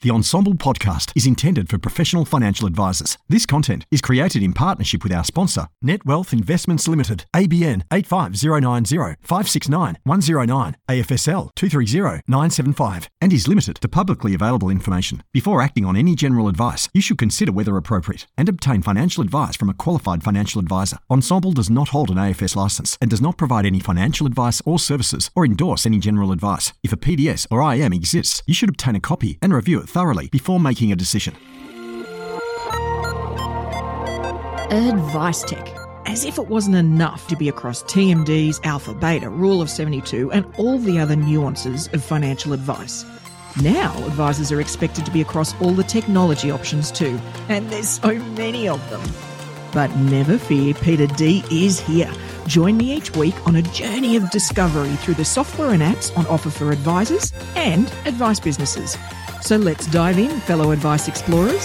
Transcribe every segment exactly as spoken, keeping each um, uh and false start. The Ensemble podcast is intended for professional financial advisors. This content is created in partnership with our sponsor, Net Wealth Investments Limited, A B N eight five zero nine zero five six nine one zero nine, A F S L two three zero nine seven five, and is limited to publicly available information. Before acting on any general advice, you should consider whether appropriate and obtain financial advice from a qualified financial advisor. Ensemble does not hold an A F S license and does not provide any financial advice or services or endorse any general advice. If a P D S or I M exists, you should obtain a copy and review it thoroughly before making a decision. Advice Tech. As if it wasn't enough to be across T M Ds, Alpha, Beta, Rule of seventy-two and all the other nuances of financial advice. Now advisors are expected to be across all the technology options too, and there's so many of them. But never fear, Peter D is here. Join me each week on a journey of discovery through the software and apps on offer for advisors and advice businesses. So let's dive in, fellow advice explorers.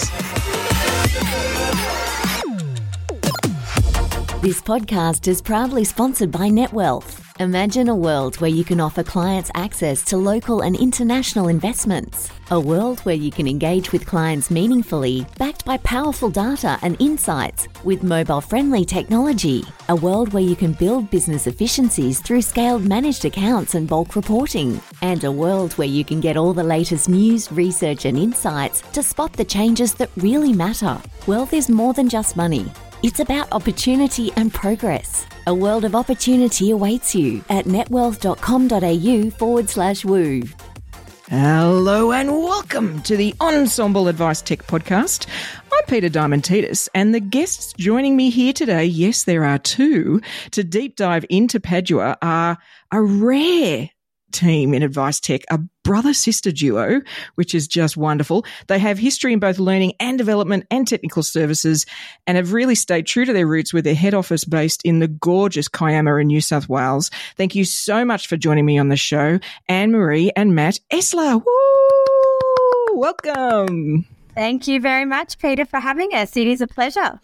This podcast is proudly sponsored by Net Wealth. Imagine a world where you can offer clients access to local and international investments. A world where you can engage with clients meaningfully, backed by powerful data and insights with mobile-friendly technology. A world where you can build business efficiencies through scaled managed accounts and bulk reporting. And a world where you can get all the latest news, research and insights to spot the changes that really matter. Wealth is more than just money. It's about opportunity and progress. A world of opportunity awaits you at netwealth.com.au forward slash woo. Hello and welcome to the Ensemble Advice Tech Podcast. I'm Peter Diamantidis, and the guests joining me here today, yes, there are two, to deep dive into Padua are a rare team in advice tech, a brother-sister duo, which is just wonderful. They have history in both learning and development and technical services, and have really stayed true to their roots with their head office based in the gorgeous Kiama in New South Wales. Thank you so much for joining me on the show, Anne-Marie and Matt Esler. Woo! Welcome. Thank you very much, Peter, for having us. It is a pleasure.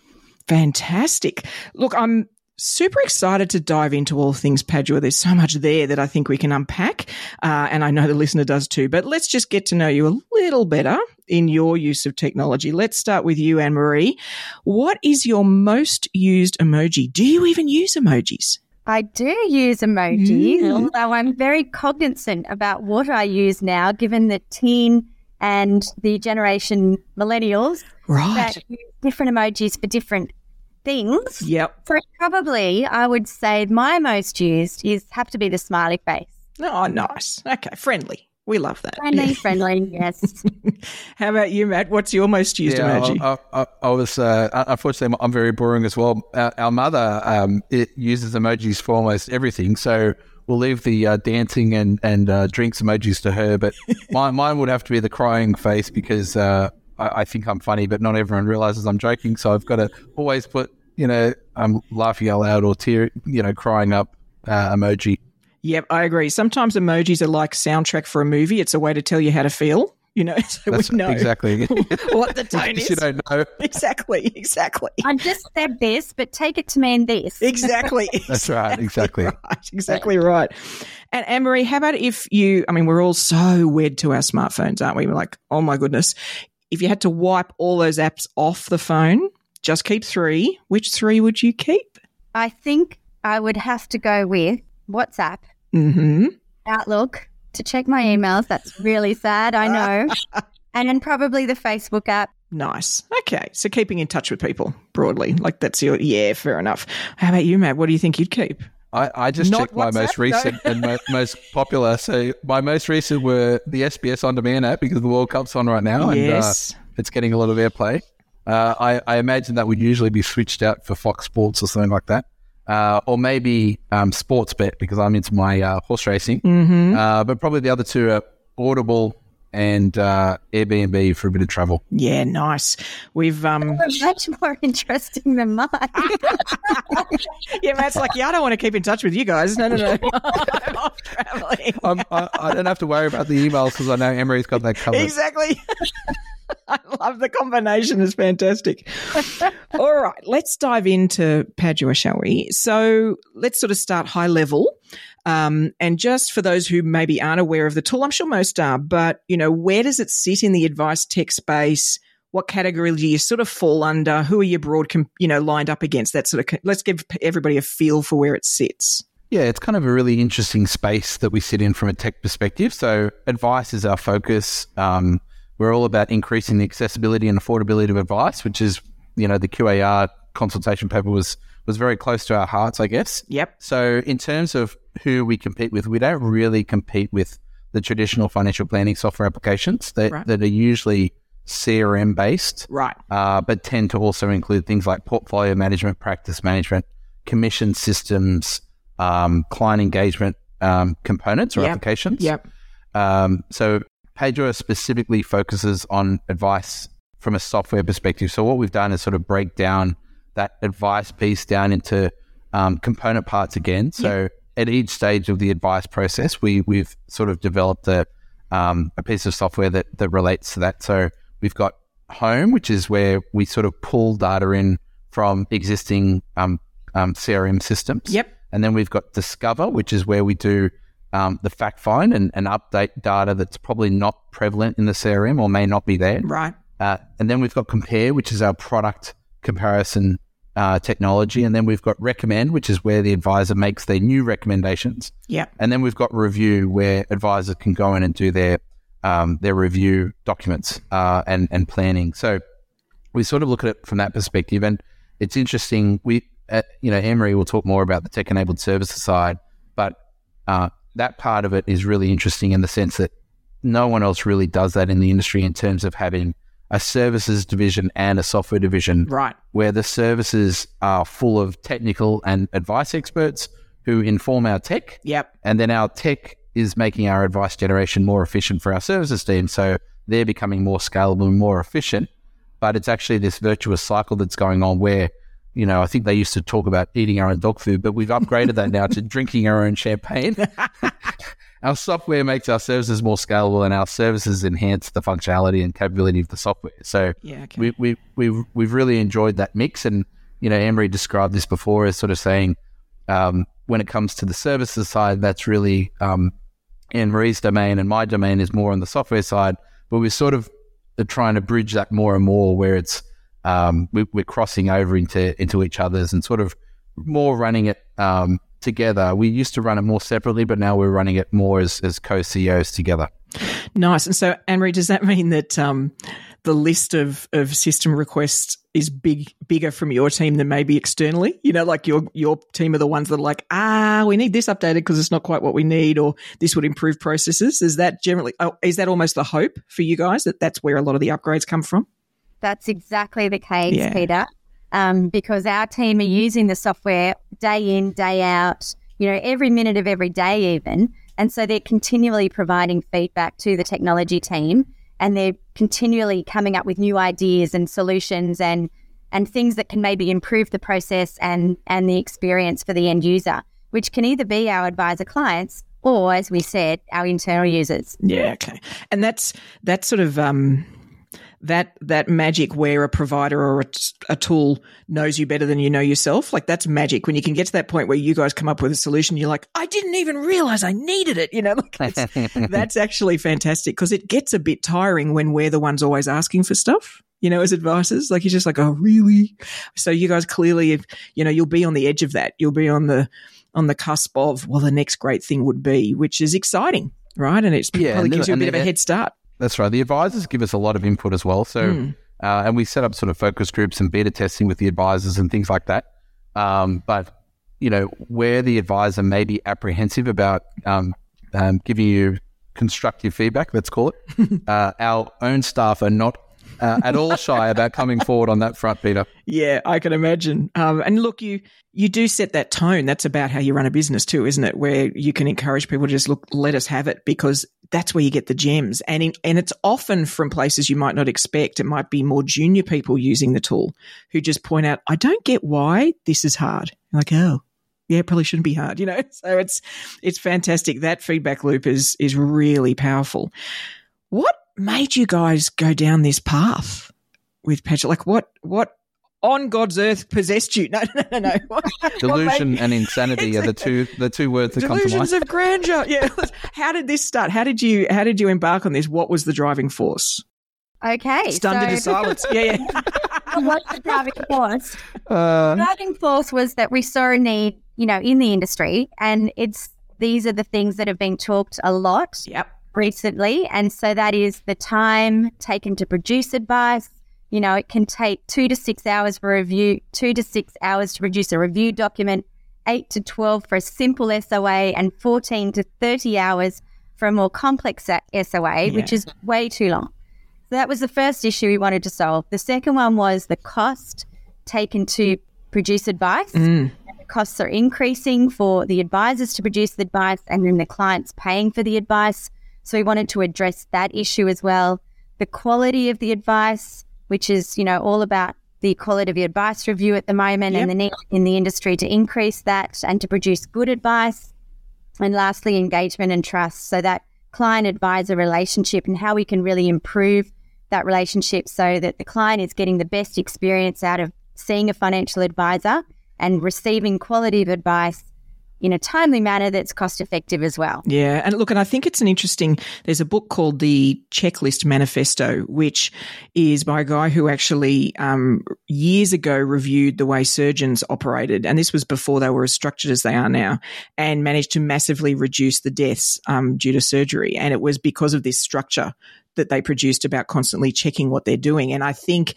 Fantastic. Look, I'm super excited to dive into all things Padua. There's so much there that I think we can unpack, uh, and I know the listener does too. But let's just get to know you a little better in your use of technology. Let's start with you, Anne-Marie. What is your most used emoji? Do you even use emojis? I do use emojis, yeah. Although I'm very cognizant about what I use now, given the teen and the generation millennials right. that use different emojis for different things. Yep. So probably I would say my most used is have to be the smiley face. Oh, nice. Okay, friendly. We love that. Friendly, friendly, yes. How about you, Matt? What's your most used yeah, emoji? I, I, I was, uh, unfortunately, I'm very boring as well. Our, our mother um, it uses emojis for almost everything, so we'll leave the uh, dancing and, and uh, drinks emojis to her, but my, mine would have to be the crying face because uh, I think I'm funny, but not everyone realizes I'm joking. So I've got to always put, you know, I'm laughing out loud or tear, you know, crying up uh, emoji. Yep, I agree. Sometimes emojis are like soundtrack for a movie. It's a way to tell you how to feel, you know, so That's we know exactly what the tone is. You don't know. Exactly, exactly. I just said this, but take it to mean this. Exactly. That's exactly right, exactly. Right, exactly right. And Anne-Marie, how about if you, I mean, we're all so wed to our smartphones, aren't we? We're like, oh my goodness. If you had to wipe all those apps off the phone, just keep three. Which three would you keep? I think I would have to go with WhatsApp, mm-hmm. Outlook, to check my emails. That's really sad, I know. And then probably the Facebook app. Nice. Okay. So keeping in touch with people broadly. Like that's your, yeah, fair enough. How about you, Matt? What do you think you'd keep? I, I just Not checked WhatsApp, my most recent no. and mo- most popular. So my most recent were the S B S On Demand app because the World Cup's on right now and yes. uh, it's getting a lot of airplay. Uh, I, I imagine that would usually be switched out for Fox Sports or something like that. Uh, or maybe um, Sportsbet because I'm into my uh, horse racing. Mm-hmm. Uh, but probably the other two are Audible and uh, Airbnb for a bit of travel. Yeah, nice. We've um much more interesting than mine. Yeah, Matt's like, yeah, I don't want to keep in touch with you guys. No, no, no. I'm off traveling. I'm, I, I don't have to worry about the emails because I know Emery's got that covered. Exactly. I love the combination. It's fantastic. All right, let's dive into Padua, shall we? So let's sort of start high level. Um, and just for those who maybe aren't aware of the tool, I'm sure most are, but, you know, where does it sit in the advice tech space? What category do you sort of fall under? Who are your broad, com- you know, lined up against? That sort of, let's give everybody a feel for where it sits. Yeah, it's kind of a really interesting space that we sit in from a tech perspective. So advice is our focus. Um, we're all about increasing the accessibility and affordability of advice, which is, you know, the Q A R consultation paper was was very close to our hearts, I guess. Yep. So in terms of who we compete with, we don't really compete with the traditional financial planning software applications that, right. that are usually C R M based, right? Uh, but tend to also include things like portfolio management, practice management, commission systems, um, client engagement um, components or yep. applications. Yep. Um, so Padua specifically focuses on advice from a software perspective. So what we've done is sort of break down that advice piece down into um, component parts again. So yep. at each stage of the advice process, we we've sort of developed a um, a piece of software that that relates to that. So we've got home, which is where we sort of pull data in from existing um, um, C R M systems. Yep. And then we've got discover, which is where we do um, the fact find and, and update data that's probably not prevalent in the C R M or may not be there. Right. Uh, and then we've got compare, which is our product comparison uh, technology. And then we've got recommend, which is where the advisor makes their new recommendations. Yep. And then we've got review, where advisors can go in and do their Um, their review documents uh, and and planning. So we sort of look at it from that perspective, and it's interesting. We, uh, you know, Anne-Marie will talk more about the tech-enabled services side, but uh, that part of it is really interesting in the sense that no one else really does that in the industry in terms of having a services division and a software division, right? Where the services are full of technical and advice experts who inform our tech, yep, and then our tech is making our advice generation more efficient for our services team. So they're becoming more scalable and more efficient, but it's actually this virtuous cycle that's going on where, you know, I think they used to talk about eating our own dog food, but we've upgraded that now to drinking our own champagne. Our software makes our services more scalable, and our services enhance the functionality and capability of the software. So yeah, okay. we, we, we've, we've really enjoyed that mix. And, you know, Anne-Marie described this before as sort of saying, um, when it comes to the services side, that's really um, Anne-Marie's domain, and my domain is more on the software side, but we're sort of trying to bridge that more and more, where it's um, we, we're crossing over into into each other's and sort of more running it um, together. We used to run it more separately, but now we're running it more as, as co-C E Os together. Nice. And so, Anne-Marie, does that mean that um, the list of, of system requests is big bigger from your team than maybe externally? You know, like your your team are the ones that are like, ah, we need this updated because it's not quite what we need, or this would improve processes. Is that generally, oh, is that almost the hope for you guys, that that's where a lot of the upgrades come from? That's exactly the case, yeah. Peter, um, because our team are using the software day in, day out, you know, every minute of every day even. And so they're continually providing feedback to the technology team, and they're continually coming up with new ideas and solutions and and things that can maybe improve the process and, and the experience for the end user, which can either be our advisor clients or, as we said, our internal users. Yeah, okay. And that's that's sort of um, that that magic where a provider or a, a tool knows you better than you know yourself. Like, that's magic when you can get to that point where you guys come up with a solution, you're like, I didn't even realize I needed it. You know, like that's, that's actually fantastic, because it gets a bit tiring when we're the ones always asking for stuff, you know, as advisors. Like, you're just like, oh, really? So you guys clearly, if, you know, you'll be on the edge of that. You'll be on the, on the cusp of, well, the next great thing would be, which is exciting, right? And it yeah, probably gives you a bit of a head start. That's right. The advisors give us a lot of input as well. So, mm. uh, and we set up sort of focus groups and beta testing with the advisors and things like that. Um, but, you know, where the advisor may be apprehensive about um, um, giving you constructive feedback, let's call it, uh, our own staff are not Uh, at all shy about coming forward on that front, Peter. Yeah, I can imagine. Um, and look, you you do set that tone. That's about how you run a business too, isn't it? Where you can encourage people to just, look, let us have it, because that's where you get the gems. And in, and it's often from places you might not expect. It might be more junior people using the tool who just point out, I don't get why this is hard. You're like, oh, yeah, it probably shouldn't be hard, you know? So it's it's fantastic. That feedback loop is is really powerful. What made you guys go down this path with Padua? Like, what, what on God's earth possessed you. No, no, no, no. What, Delusion what and insanity exactly. are the two the two words that Delusions come to mind. Delusions of grandeur. Yeah. How did this start? How did you how did you embark on this? What was the driving force? Okay. Stunned so- into silence. Yeah, yeah. What's the driving force? Uh, the driving force was that we saw a need, you know, in the industry, and it's these are the things that have been talked a lot yep. recently, and so that is the time taken to produce advice. You know, it can take two to six hours for a review, two to six hours to produce a review document, eight to twelve for a simple S O A, and fourteen to thirty hours for a more complex S O A, yeah. which is way too long. So that was the first issue we wanted to solve. The second one was the cost taken to produce advice. Mm. The costs are increasing for the advisors to produce the advice, and then the clients paying for the advice. So we wanted to address that issue as well. The quality of the advice, which is, you know, all about the quality of your advice review at the moment yep. and the need in the industry to increase that and to produce good advice. And lastly, engagement and trust. So that client-advisor relationship and how we can really improve that relationship so that the client is getting the best experience out of seeing a financial advisor and receiving quality of advice in a timely manner that's cost-effective as well. Yeah, and look, and I think it's an interesting, there's a book called The Checklist Manifesto, which is by a guy who actually um, years ago reviewed the way surgeons operated, and this was before they were as structured as they are now, and managed to massively reduce the deaths um, due to surgery, and it was because of this structure that they produced about constantly checking what they're doing. And I think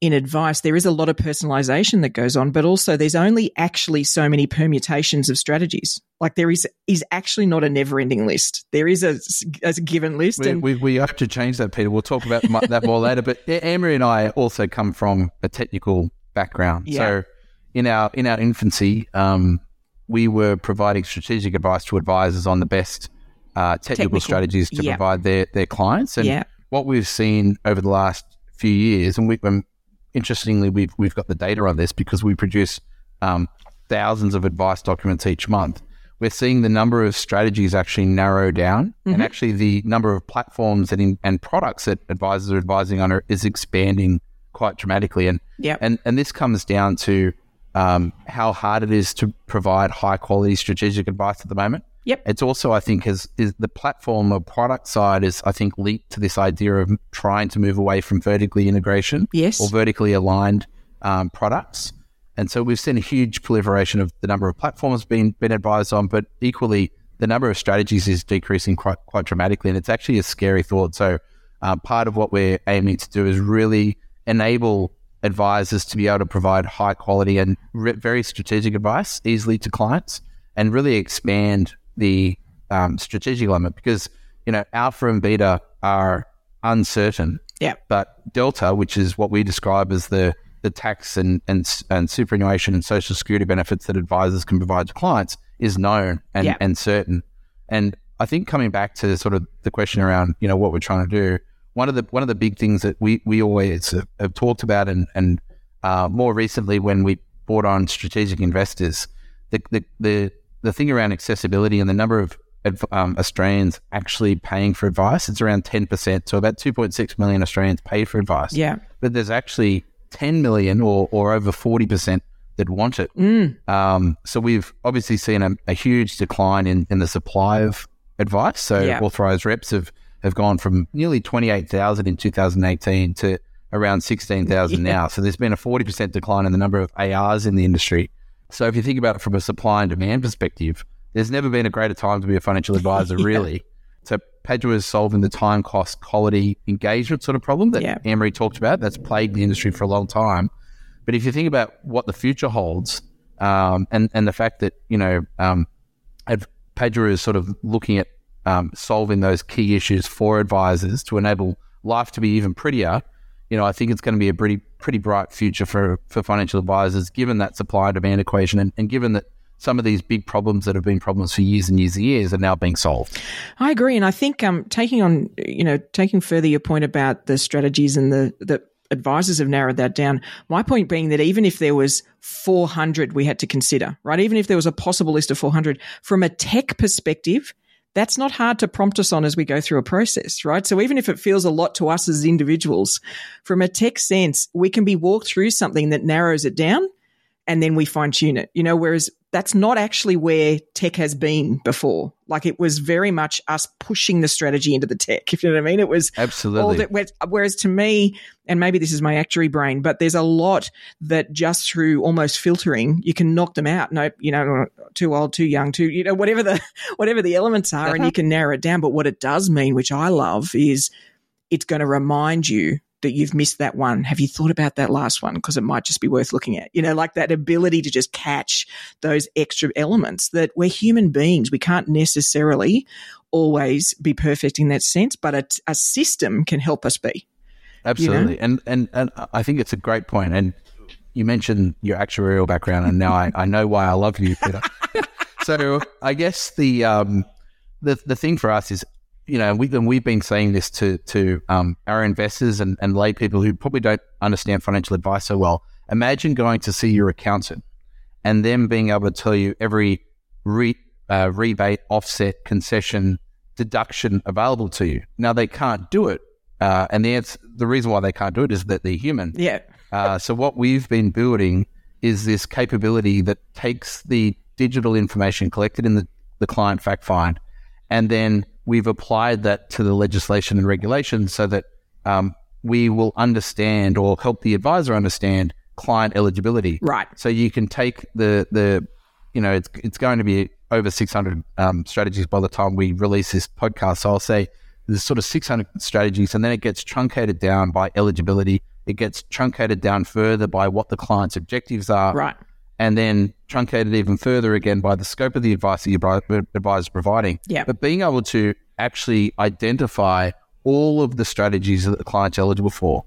in advice, there is a lot of personalization that goes on, but also there's only actually so many permutations of strategies. Like there is is actually not a never-ending list. There is a, a given list. We, and- we, we hope to change that, Peter. We'll talk about that more later. But Anne-Marie and I also come from a technical background. Yeah. So in our in our infancy, um, we were providing strategic advice to advisors on the best uh, technical, technical strategies to yeah. provide their, their clients. And yeah. what we've seen over the last few years, and we've been Interestingly, we've we've got the data on this because we produce um, thousands of advice documents each month. We're seeing the number of strategies actually narrow down, mm-hmm. and actually the number of platforms and in, and products that advisors are advising on are, is expanding quite dramatically. And yep. and and this comes down to um, how hard it is to provide high quality strategic advice at the moment. Yep, it's also I think is is the platform or product side is I think linked to this idea of trying to move away from vertically integration, yes, or vertically aligned um, products, and so we've seen a huge proliferation of the number of platforms being been advised on, but equally the number of strategies is decreasing quite quite dramatically, and it's actually a scary thought. So uh, part of what we're aiming to do is really enable advisors to be able to provide high quality and re- very strategic advice easily to clients, and really expand the um, strategic element, because, you know, alpha and beta are uncertain. Yeah. But delta, which is what we describe as the the tax and, and and superannuation and social security benefits that advisors can provide to clients, is known and, yeah. and certain. And I think coming back to sort of the question around, you know, what we're trying to do, one of the one of the big things that we we always have, have talked about, and and uh, more recently when we brought on strategic investors, the the, the the thing around accessibility and the number of um, Australians actually paying for advice, it's around ten percent. So about two point six million Australians pay for advice. Yeah. But there's actually ten million or, or over forty percent that want it. Mm. Um, so we've obviously seen a, a huge decline in, in the supply of advice. So yeah. authorised reps have, have gone from nearly twenty-eight thousand in two thousand eighteen to around sixteen thousand yeah. now. So there's been a forty percent decline in the number of A Rs in the industry. So if you think about it from a supply and demand perspective, there's never been a greater time to be a financial advisor, yeah. really. So Padua is solving the time, cost, quality, engagement sort of problem that yeah. Anne-Marie talked about. That's plagued the industry for a long time. But if you think about what the future holds, um, and, and the fact that, you know, um, Padua is sort of looking at um, solving those key issues for advisors to enable life to be even prettier, you know, I think it's going to be a pretty pretty bright future for, for financial advisors, given that supply and demand equation, and, and given that some of these big problems that have been problems for years and years and years are now being solved. I agree. And I think um, taking on, you know, taking further your point about the strategies and the, the advisors have narrowed that down. My point being that even if there was four hundred we had to consider, right, even if there was a possible list of four hundred, from a tech perspective, that's not hard to prompt us on as we go through a process, right? So even if it feels a lot to us as individuals, from a tech sense, we can be walked through something that narrows it down and then we fine tune it, you know, whereas that's not actually where tech has been before. Like it was very much us pushing the strategy into the tech, if you know what I mean. It was absolutely. All that, whereas to me, and maybe this is my actuary brain, but there's a lot that just through almost filtering, you can knock them out. Nope, you know, too old, too young, too, you know, whatever the whatever the elements are, uh-huh. and you can narrow it down. But what it does mean, which I love, is it's going to remind you that you've missed that one. Have you thought about that last one? Because it might just be worth looking at, you know, like that ability to just catch those extra elements that we're human beings. We can't necessarily always be perfect in that sense, but a, a system can help us be. Absolutely. You know? And, and, and I think it's a great point. And you mentioned your actuarial background and now I, I know why I love you, Peter. So I guess the, um, the, the thing for us is, you know, we, and we've been saying this to to um, our investors and, and lay people who probably don't understand financial advice so well. Imagine going to see your accountant and them being able to tell you every re, uh, rebate, offset, concession, deduction available to you. Now, they can't do it. Uh, and the answer, the reason why they can't do it is that they're human. Yeah. uh, so what we've been building is this capability that takes the digital information collected in the, the client fact find and then we've applied that to the legislation and regulation so that um, we will understand or help the advisor understand client eligibility. Right. So you can take the, the you know, it's it's going to be over six hundred um, strategies by the time we release this podcast. So I'll say there's sort of six hundred strategies and then it gets truncated down by eligibility. It gets truncated down further by what the client's objectives are. Right. And then truncated even further again by the scope of the advice that your advisor is providing. Yeah. But being able to actually identify all of the strategies that the client's eligible for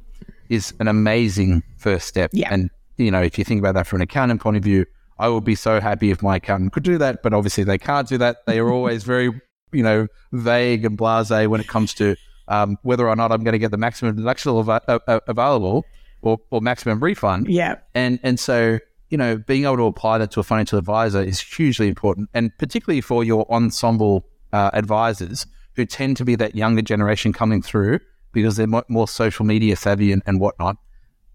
is an amazing first step. Yeah. And, you know, if you think about that from an accountant point of view, I would be so happy if my accountant could do that, but obviously they can't do that. They are always very, you know, vague and blasé when it comes to um, whether or not I'm going to get the maximum deduction av- av- available or, or maximum refund. Yeah. And, and so... you know, being able to apply that to a financial advisor is hugely important, and particularly for your ensemble uh, advisors who tend to be that younger generation coming through because they're more social media savvy and, and whatnot.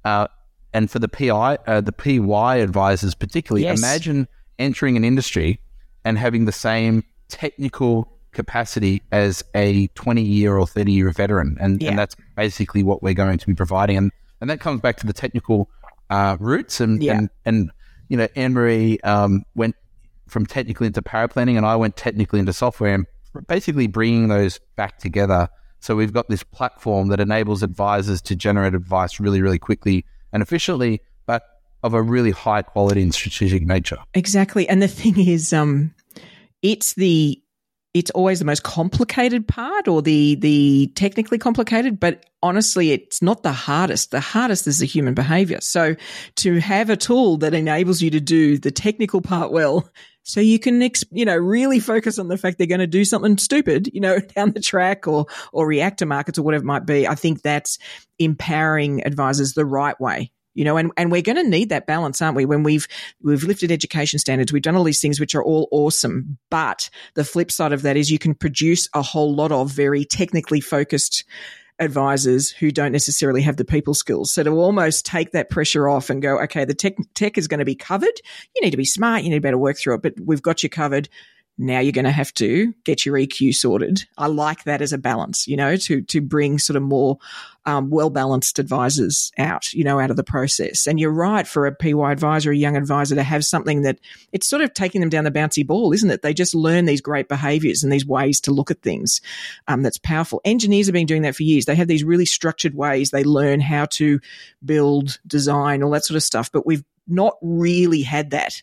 Uh, and for the P I, uh, the P Y advisors particularly, yes. Imagine entering an industry and having the same technical capacity as a twenty-year or thirty-year veteran, and, yeah. and that's basically what we're going to be providing. And and that comes back to the technical Uh, roots and, yeah. and and you know Anne-Marie um, went from technical into power planning and I went technically into software and basically bringing those back together. So we've got this platform that enables advisors to generate advice really really quickly and efficiently, but of a really high quality and strategic nature. Exactly, and the thing is, um, it's the it's always the most complicated part or the the technically complicated, but honestly, it's not the hardest. The hardest is the human behavior. So to have a tool that enables you to do the technical part well, so you can, you know, really focus on the fact they're going to do something stupid, you know, down the track or or react to markets or whatever it might be. I think that's empowering advisors the right way. You know, and, and we're going to need that balance, aren't we? When we've we've lifted education standards, we've done all these things which are all awesome. But the flip side of that is you can produce a whole lot of very technically focused advisors who don't necessarily have the people skills. So to almost take that pressure off and go, okay, the tech tech is going to be covered. You need to be smart. You need to be able to work through it, but we've got you covered. Now you're going to have to get your E Q sorted. I like that as a balance, you know, to to bring sort of more um, well-balanced advisors out, you know, out of the process. And you're right, for a P Y advisor, a young advisor, to have something that it's sort of taking them down the bouncy ball, isn't it? They just learn these great behaviours and these ways to look at things. Um, that's powerful. Engineers have been doing that for years. They have these really structured ways. They learn how to build, design, all that sort of stuff. But we've not really had that.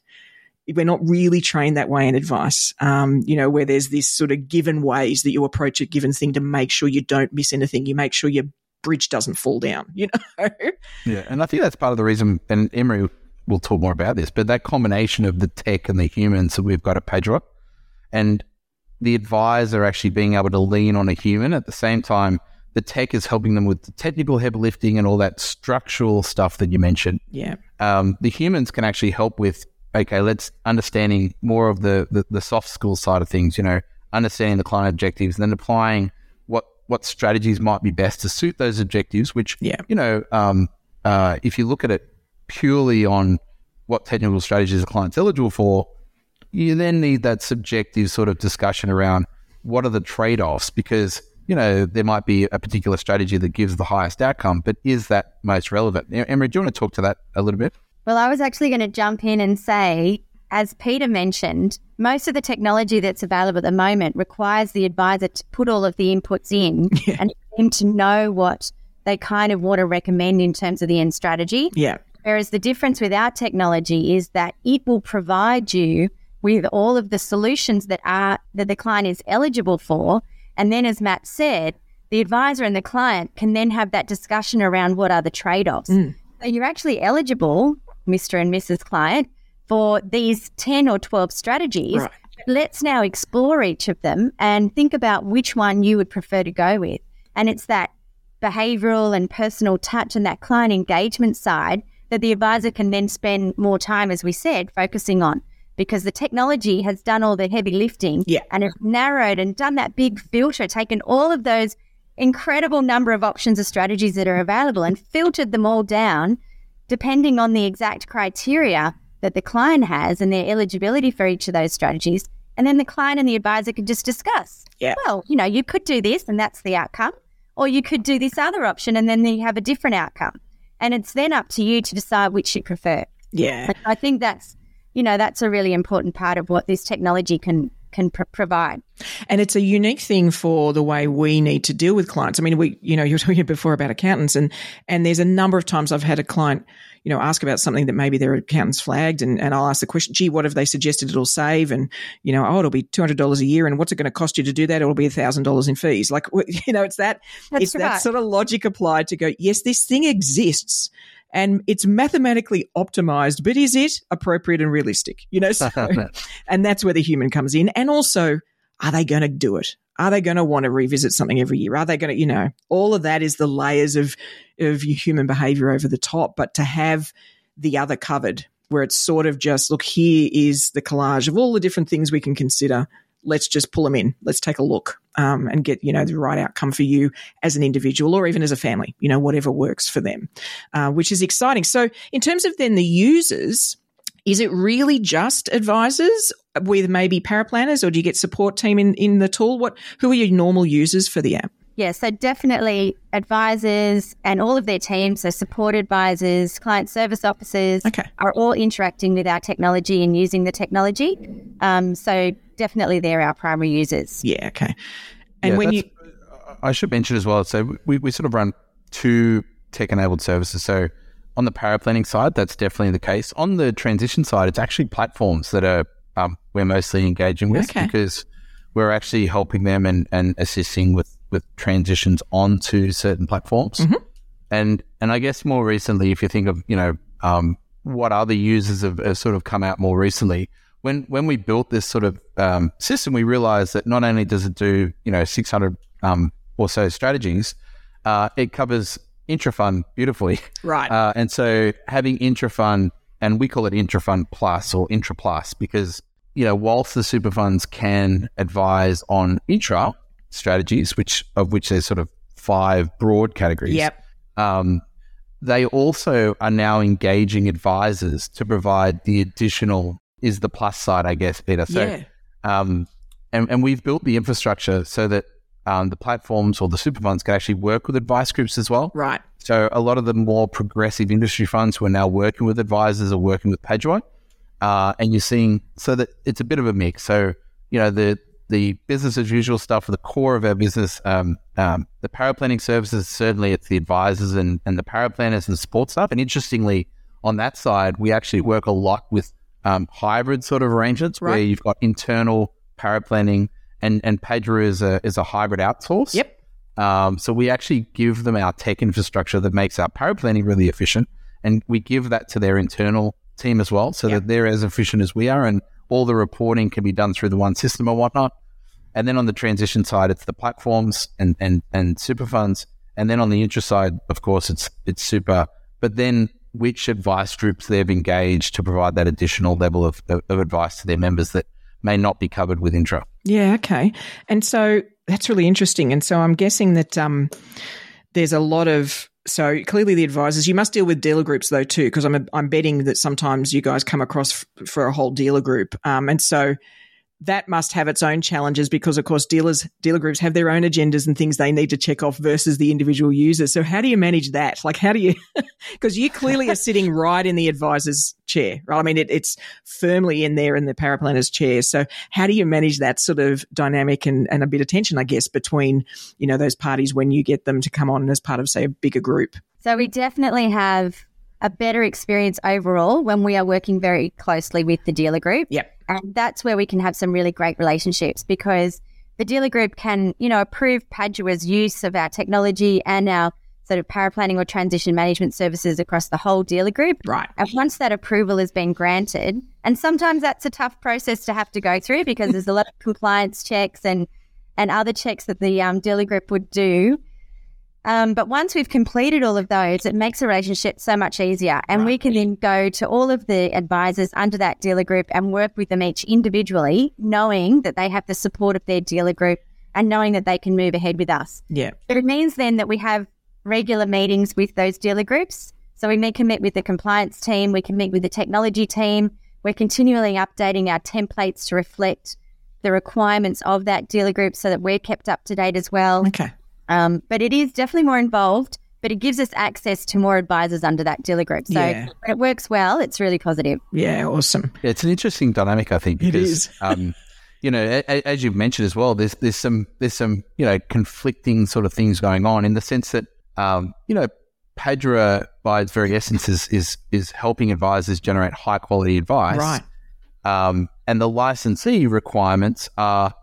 We're not really trained that way in advice, um, you know, where there's this sort of given ways that you approach a given thing to make sure you don't miss anything. You make sure your bridge doesn't fall down, you know? Yeah, and I think that's part of the reason, and Emery will talk more about this, but that combination of the tech and the humans that we've got at Padua and the advisor actually being able to lean on a human at the same time, the tech is helping them with the technical heavy lifting and all that structural stuff that you mentioned. Yeah. Um, the humans can actually help with okay, let's understanding more of the, the, the soft skill side of things, you know, understanding the client objectives, and then applying what what strategies might be best to suit those objectives, which, yeah. you know, um, uh, if you look at it purely on what technical strategies a client's eligible for, you then need that subjective sort of discussion around what are the trade-offs, because, you know, there might be a particular strategy that gives the highest outcome, but is that most relevant? Emery, do you want to talk to that a little bit? Well, I was actually going to jump in and say, as Peter mentioned, most of the technology that's available at the moment requires the advisor to put all of the inputs in yeah. and them to know what they kind of want to recommend in terms of the end strategy. Yeah. Whereas the difference with our technology is that it will provide you with all of the solutions that are that the client is eligible for. And then, as Matt said, the advisor and the client can then have that discussion around what are the trade-offs. Mm. So you're actually eligible, Mister and Missus Client, for these ten or twelve strategies. Right. Let's now explore each of them and think about which one you would prefer to go with. And it's that behavioural and personal touch and that client engagement side that the advisor can then spend more time, as we said, focusing on, because the technology has done all the heavy lifting yeah. and has narrowed and done that big filter, taken all of those incredible number of options or strategies that are available and filtered them all down depending on the exact criteria that the client has and their eligibility for each of those strategies. And then the client and the advisor can just discuss, yeah. well, you know, you could do this and that's the outcome, or you could do this other option and then you have a different outcome. And it's then up to you to decide which you prefer. Yeah. But I think that's, you know, that's a really important part of what this technology can can pr- provide. And it's a unique thing for the way we need to deal with clients. I mean, we, you know, you were talking before about accountants, and and there's a number of times I've had a client, you know, ask about something that maybe their accountant's flagged, and, and I'll ask the question, gee, what have they suggested it'll save? And, you know, oh, it'll be two hundred dollars a year, and what's it going to cost you to do that? It'll be one thousand dollars in fees. Like, you know, it's that That's it's right. that sort of logic applied to go, yes, this thing exists, and it's mathematically optimized, but is it appropriate and realistic? You know, so, and that's where the human comes in. And also, are they going to do it? Are they going to want to revisit something every year? Are they going to, you know, all of that is the layers of of human behavior over the top, but to have the other covered where it's sort of just, look, here is the collage of all the different things we can consider. Let's just pull them in. Let's take a look um, and get, you know, the right outcome for you as an individual or even as a family, you know, whatever works for them, uh, which is exciting. So in terms of then the users, is it really just advisors with maybe paraplanners, or do you get support team in, in the tool? What, who are your normal users for the app? Yeah, so definitely advisors and all of their teams, so support advisors, client service officers okay. are all interacting with our technology and using the technology. Um, so definitely they're our primary users. Yeah, okay. And yeah, when you... I should mention as well, so we, we sort of run two tech-enabled services. So on the paraplanning side, that's definitely the case. On the transition side, it's actually platforms that are um, we're mostly engaging with okay. because we're actually helping them and, and assisting with with transitions onto certain platforms. Mm-hmm. And and I guess more recently, if you think of, you know, um, what other users have, have sort of come out more recently, when when we built this sort of um, system, we realized that not only does it do, you know, six hundred um, or so strategies, uh, it covers intra-fund beautifully. Right. Uh, and so having intra-fund, and we call it intra-fund plus or intra-plus because, you know, whilst the super funds can advise on intra strategies, which of which there's sort of five broad categories. Yep. Um, they also are now engaging advisors to provide the additional is the plus side, I guess, Peter. So, yeah. um, and, and we've built the infrastructure so that um, the platforms or the super funds can actually work with advice groups as well. Right. So a lot of the more progressive industry funds who are now working with advisors are working with Padua, uh, and you're seeing so that it's a bit of a mix. So, you know, the The business as usual stuff, the core of our business, um, um, the paraplanning services, certainly it's the advisors and, and the paraplanners and support stuff. And interestingly, on that side, we actually work a lot with um, hybrid sort of arrangements right. where you've got internal paraplanning and, and Padua is a, is a hybrid outsource. Yep. Um, so we actually give them our tech infrastructure that makes our paraplanning really efficient. And we give that to their internal team as well so yep. that they're as efficient as we are. And all the reporting can be done through the one system or whatnot. And then on the transition side, it's the platforms and, and, and super funds. And then on the interest side, of course, it's it's super. But then which advice groups they've engaged to provide that additional level of, of, of advice to their members that may not be covered with intro. Yeah, okay. And so that's really interesting. And so I'm guessing that um, there's a lot of – so clearly the advisors – you must deal with dealer groups though too, because I'm, I'm betting that sometimes you guys come across f- for a whole dealer group. Um, and so that must have its own challenges because, of course, dealers dealer groups have their own agendas and things they need to check off versus the individual users. So how do you manage that? Like how do you – because you clearly are sitting right in the advisor's chair, right? I mean, it, it's firmly in there in the paraplanner's chair. So how do you manage that sort of dynamic and, and a bit of tension, I guess, between, you know, those parties when you get them to come on as part of, say, a bigger group? So we definitely have a better experience overall when we are working very closely with the dealer group. Yep. And that's where we can have some really great relationships because the dealer group can, you know, approve Padua's use of our technology and our sort of paraplanning or transition management services across the whole dealer group. Right. And once that approval has been granted, and sometimes that's a tough process to have to go through because there's a lot of compliance checks and, and other checks that the um, dealer group would do. Um, but once we've completed all of those, it makes a relationship so much easier. And right. we can then go to all of the advisors under that dealer group and work with them each individually, knowing that they have the support of their dealer group and knowing that they can move ahead with us. Yeah. It means then that we have regular meetings with those dealer groups. So we can meet with the compliance team. We can meet with the technology team. We're continually updating our templates to reflect the requirements of that dealer group so that we're kept up to date as well. Okay. Um, but it is definitely more involved, but it gives us access to more advisors under that dealer group. So yeah. when it works well, it's really positive. Yeah, awesome. Yeah, it's an interesting dynamic, I think. Because, it is. um, you know, a, a, as you've mentioned as well, there's there's some there's some you know conflicting sort of things going on in the sense that um, you know Padua by its very essence is is, is helping advisors generate high quality advice, right? Um, and the licensee requirements are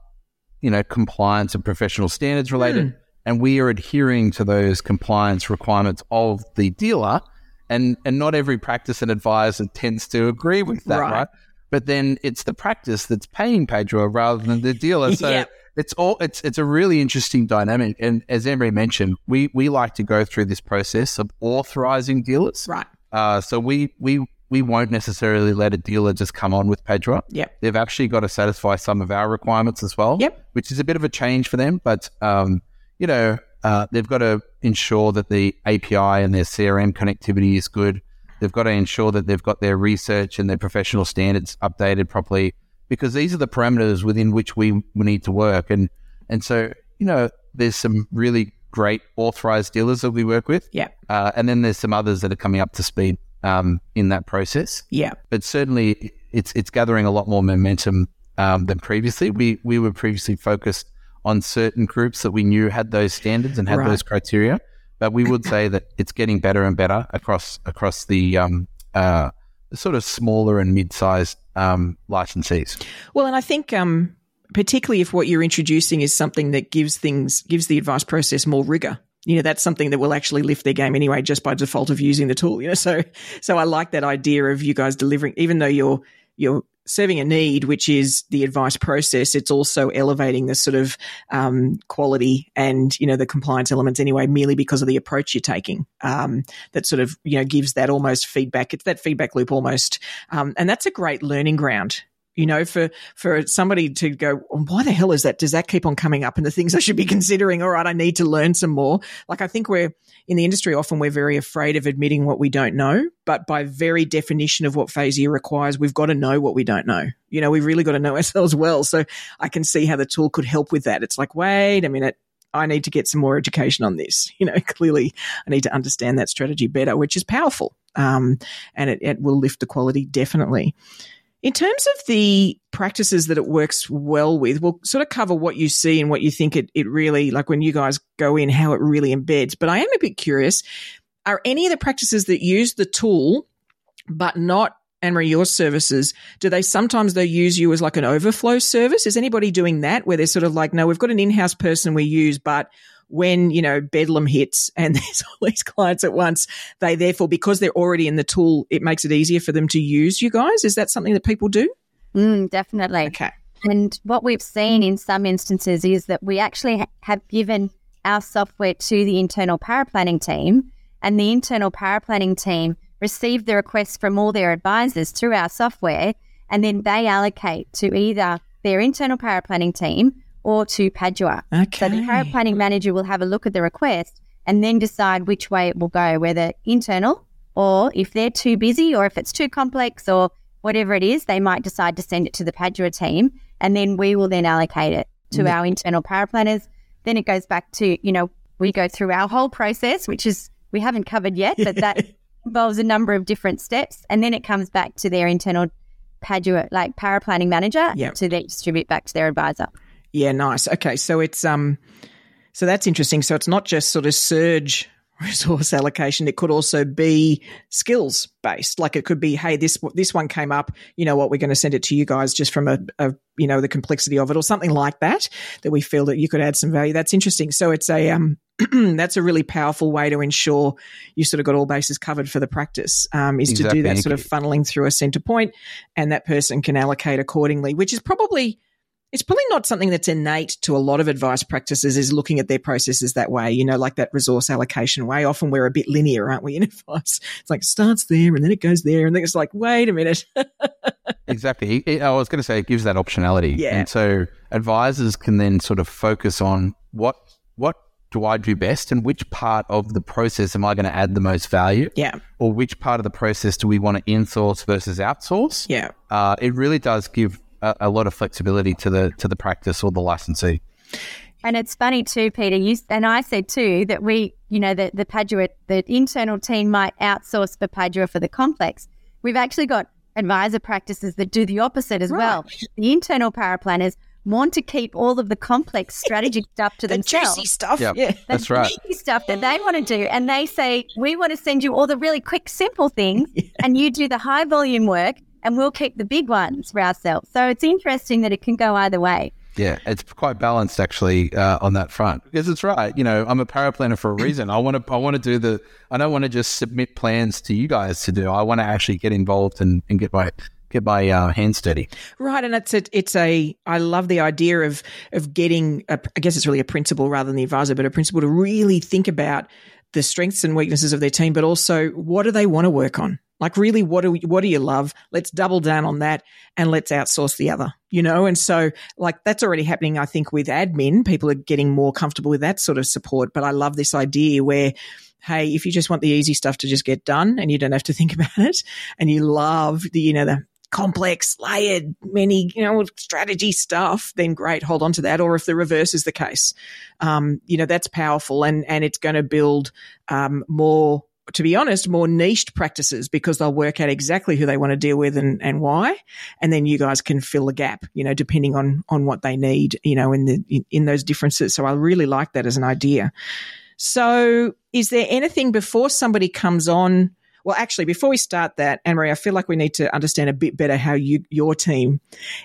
you know compliance and professional standards related. Mm. And we are adhering to those compliance requirements of the dealer, and, and not every practice and advisor tends to agree with that, right? right? But then it's the practice that's paying Padua rather than the dealer. So yep. it's all it's it's a really interesting dynamic. And as Anne-Marie mentioned, we we like to go through this process of authorizing dealers, right? Uh, so we we we won't necessarily let a dealer just come on with Padua. Yep, they've actually got to satisfy some of our requirements as well. Yep, which is a bit of a change for them, but um. You know, uh, they've got to ensure that the A P I and their C R M connectivity is good. They've got to ensure that they've got their research and their professional standards updated properly, because these are the parameters within which we, we need to work. And and so, you know, there's some really great authorized dealers that we work with. Yeah. Uh, and then there's some others that are coming up to speed um, in that process. Yeah. But certainly it's it's gathering a lot more momentum um, than previously. We we were previously focused on certain groups that we knew had those standards and had right. those criteria, but we would say that it's getting better and better across across the um, uh, sort of smaller and mid-sized um, licensees. Well, and I think um, particularly if what you're introducing is something that gives things gives the advice process more rigor, you know, that's something that will actually lift their game anyway just by default of using the tool. You know, so so I like that idea of you guys delivering, even though you're you're. serving a need, which is the advice process, it's also elevating the sort of um, quality and, you know, the compliance elements anyway, merely because of the approach you're taking. Um, that sort of, you know, gives that almost feedback. It's that feedback loop almost. Um, and that's a great learning ground. You know, for, for somebody to go, oh, why the hell is that? Does that keep on coming up? And the things I should be considering, all right, I need to learn some more. Like I think we're in the industry, often we're very afraid of admitting what we don't know, but by very definition of what FASEA requires, we've got to know what we don't know. You know, we've really got to know ourselves well. So I can see how the tool could help with that. It's like, wait a minute, I need to get some more education on this. You know, clearly I need to understand that strategy better, which is powerful. Um, and it, it will lift the quality definitely. In terms of the practices that it works well with, we'll sort of cover what you see and what you think it, it really, like when you guys go in, how it really embeds. But I am a bit curious, are any of the practices that use the tool but not, Anne-Marie, your services, do they sometimes they use you as like an overflow service? Is anybody doing that where they're sort of like, no, we've got an in-house person we use, but when, you know, bedlam hits and there's all these clients at once, they therefore, because they're already in the tool, it makes it easier for them to use you guys? Is that something that people do? Mm, definitely. Okay. And what we've seen in some instances is that we actually ha- have given our software to the internal paraplanning team, and the internal paraplanning team receive the requests from all their advisors through our software, and then they allocate to either their internal power planning team or to Padua. Okay. So the power planning manager will have a look at the request and then decide which way it will go, whether internal or if they're too busy or if it's too complex or whatever it is, they might decide to send it to the Padua team, and then we will then allocate it to mm-hmm. our internal power planners. Then it goes back to, you know, we go through our whole process, which is we haven't covered yet, but that involves a number of different steps. And then it comes back to their internal Padua, like power planning manager yep. to then distribute back to their advisor. Yeah, nice. Okay, so it's um, so that's interesting. So it's not just sort of surge resource allocation. It could also be skills based. Like it could be, hey, this this one came up. You know what? We're going to send it to you guys just from a, a you know the complexity of it or something like that. That we feel that you could add some value. That's interesting. So it's a um, that's a really powerful way to ensure you sort of got all bases covered for the practice. Um, is exactly. to do that sort of funneling through a center point, and that person can allocate accordingly, which is probably. It's probably not something that's innate to a lot of advice practices is looking at their processes that way, you know, like that resource allocation way. Often we're a bit linear, aren't we, in advice? It's like it starts there and then it goes there and then it's like, wait a minute. Exactly. It, I was going to say it gives that optionality. Yeah. And so advisors can then sort of focus on what what do I do best and which part of the process am I going to add the most value? Yeah. Or which part of the process do we want to insource versus outsource? Yeah. Uh, it really does give A, a lot of flexibility to the to the practice or the licensee. And it's funny too, Peter, you and I said too that we, you know, the, the Padua, the internal team might outsource for Padua for the complex. We've actually got advisor practices that do the opposite as right. well. The internal power planners want to keep all of the complex strategic stuff to the themselves. Juicy stuff. Yep. Yeah, that's the right. Juicy stuff that they want to do. And they say, we want to send you all the really quick, simple things yeah. and you do the high volume work. And we'll keep the big ones for ourselves. So it's interesting that it can go either way. Yeah, it's quite balanced actually uh, on that front because it's right. You know, I'm a power planner for a reason. I want to. I want to do the. I don't want to just submit plans to you guys to do. I want to actually get involved and, and get my get my uh, hands dirty. Right, and it's a, it's a. I love the idea of of getting. A, I guess it's really a principal rather than the advisor, but a principal to really think about the strengths and weaknesses of their team, but also what do they want to work on. Like really, what do we, what do you love? Let's double down on that and let's outsource the other, you know? And so like that's already happening, I think, with admin. People are getting more comfortable with that sort of support. But I love this idea where, hey, if you just want the easy stuff to just get done and you don't have to think about it and you love the, you know, the complex, layered, many, you know, strategy stuff, then great, hold on to that. Or if the reverse is the case, um, you know, that's powerful and, and it's going to build um, more, to be honest, more niched practices because they'll work out exactly who they want to deal with and, and why. And then you guys can fill the gap, you know, depending on, on what they need, you know, in the, in, in those differences. So I really like that as an idea. So is there anything before somebody comes on? Well, actually, before we start that, Anne-Marie, I feel like we need to understand a bit better how you, your team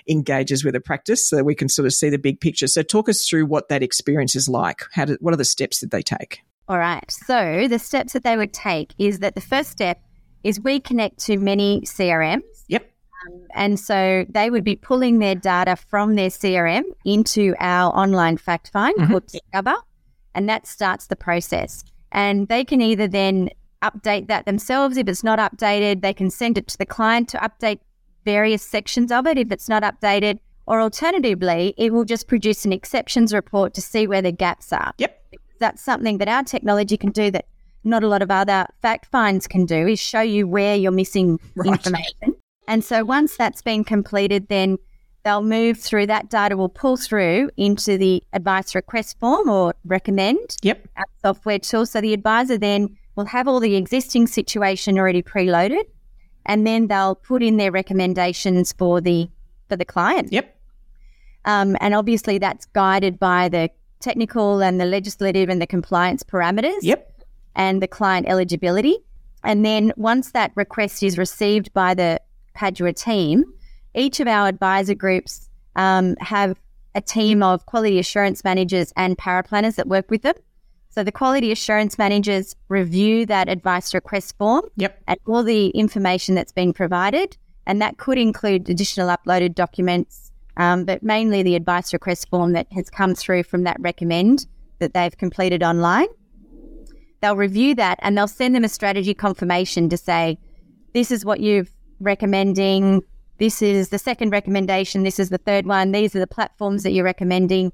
engages with a practice so that we can sort of see the big picture. So talk us through what that experience is like. How do, what are the steps that they take? All right. So the steps that they would take is that the first step is we connect to many C R Ms. Yep. Um, and so they would be pulling their data from their C R M into our online fact find mm-hmm. called Discover, and that starts the process. And they can either then update that themselves if it's not updated. They can send it to the client to update various sections of it if it's not updated, or alternatively, it will just produce an exceptions report to see where the gaps are. Yep. That's something that our technology can do that not a lot of other fact finds can do, is show you where you're missing right. information. And so once that's been completed, then they'll move through, that data will pull through into the advice request form or recommend yep. our software tool. So the advisor then will have all the existing situation already preloaded, and then they'll put in their recommendations for the for the client. Yep. Um, and obviously that's guided by the technical and the legislative and the compliance parameters yep. and the client eligibility. And then once that request is received by the Padua team, each of our advisor groups um, have a team of quality assurance managers and power planners that work with them. So the quality assurance managers review that advice request form yep. and all the information that's been provided, and that could include additional uploaded documents, Um, but mainly the advice request form that has come through from that recommend that they've completed online. They'll review that and they'll send them a strategy confirmation to say, this is what you're recommending. This is the second recommendation. This is the third one. These are the platforms that you're recommending.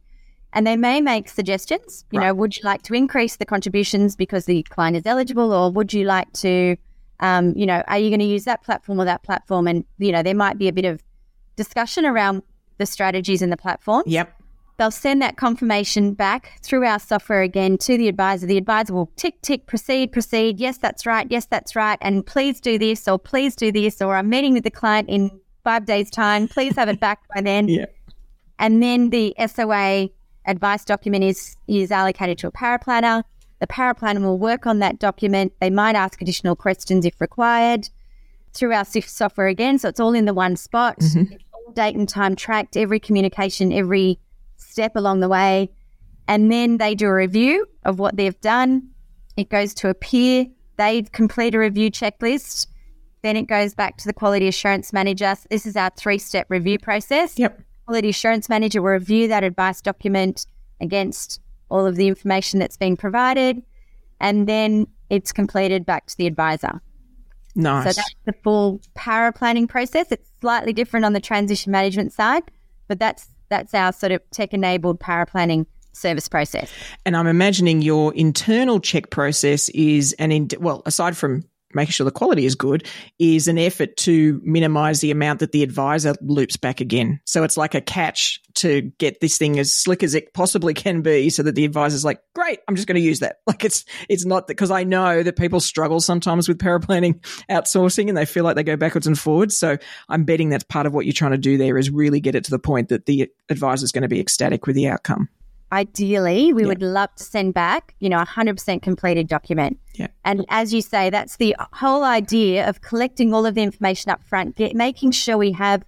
And they may make suggestions. You right. know, would you like to increase the contributions because the client is eligible, or would you like to, um, you know, are you going to use that platform or that platform? And, you know, there might be a bit of discussion around the strategies in the platform. Yep. They'll send that confirmation back through our software again to the advisor. The advisor will tick, tick, proceed, proceed. Yes, that's right. Yes, that's right. And please do this, or please do this, or I'm meeting with the client in five days' time. Please have it back by then. Yeah. And then the S O A advice document is, is allocated to a paraplanner. The paraplanner will work on that document. They might ask additional questions if required through our S I F software again. So it's all in the one spot, mm-hmm. all date and time tracked, every communication, every step along the way, and then they do a review of what they've done. It goes to a peer. They complete a review checklist. Then it goes back to the quality assurance manager. So this is our three-step review process. Yep. Quality assurance manager will review that advice document against all of the information that's been provided, and then it's completed back to the advisor. Nice. So that's the full para planning process. It's slightly different on the transition management side, but that's That's our sort of tech-enabled paraplanning service process. And I'm imagining your internal check process is an in- well, aside from making sure the quality is good, is an effort to minimise the amount that the advisor loops back again. So it's like a catch to get this thing as slick as it possibly can be, so that the advisor's like, "Great, I'm just going to use that." Like it's it's not that, because I know that people struggle sometimes with paraplanning outsourcing, and they feel like they go backwards and forwards. So I'm betting that's part of what you're trying to do there, is really get it to the point that the advisor's going to be ecstatic with the outcome. Ideally, we yeah. would love to send back, you know, a one hundred percent completed document. Yeah. And as you say, that's the whole idea of collecting all of the information up front, get, making sure we have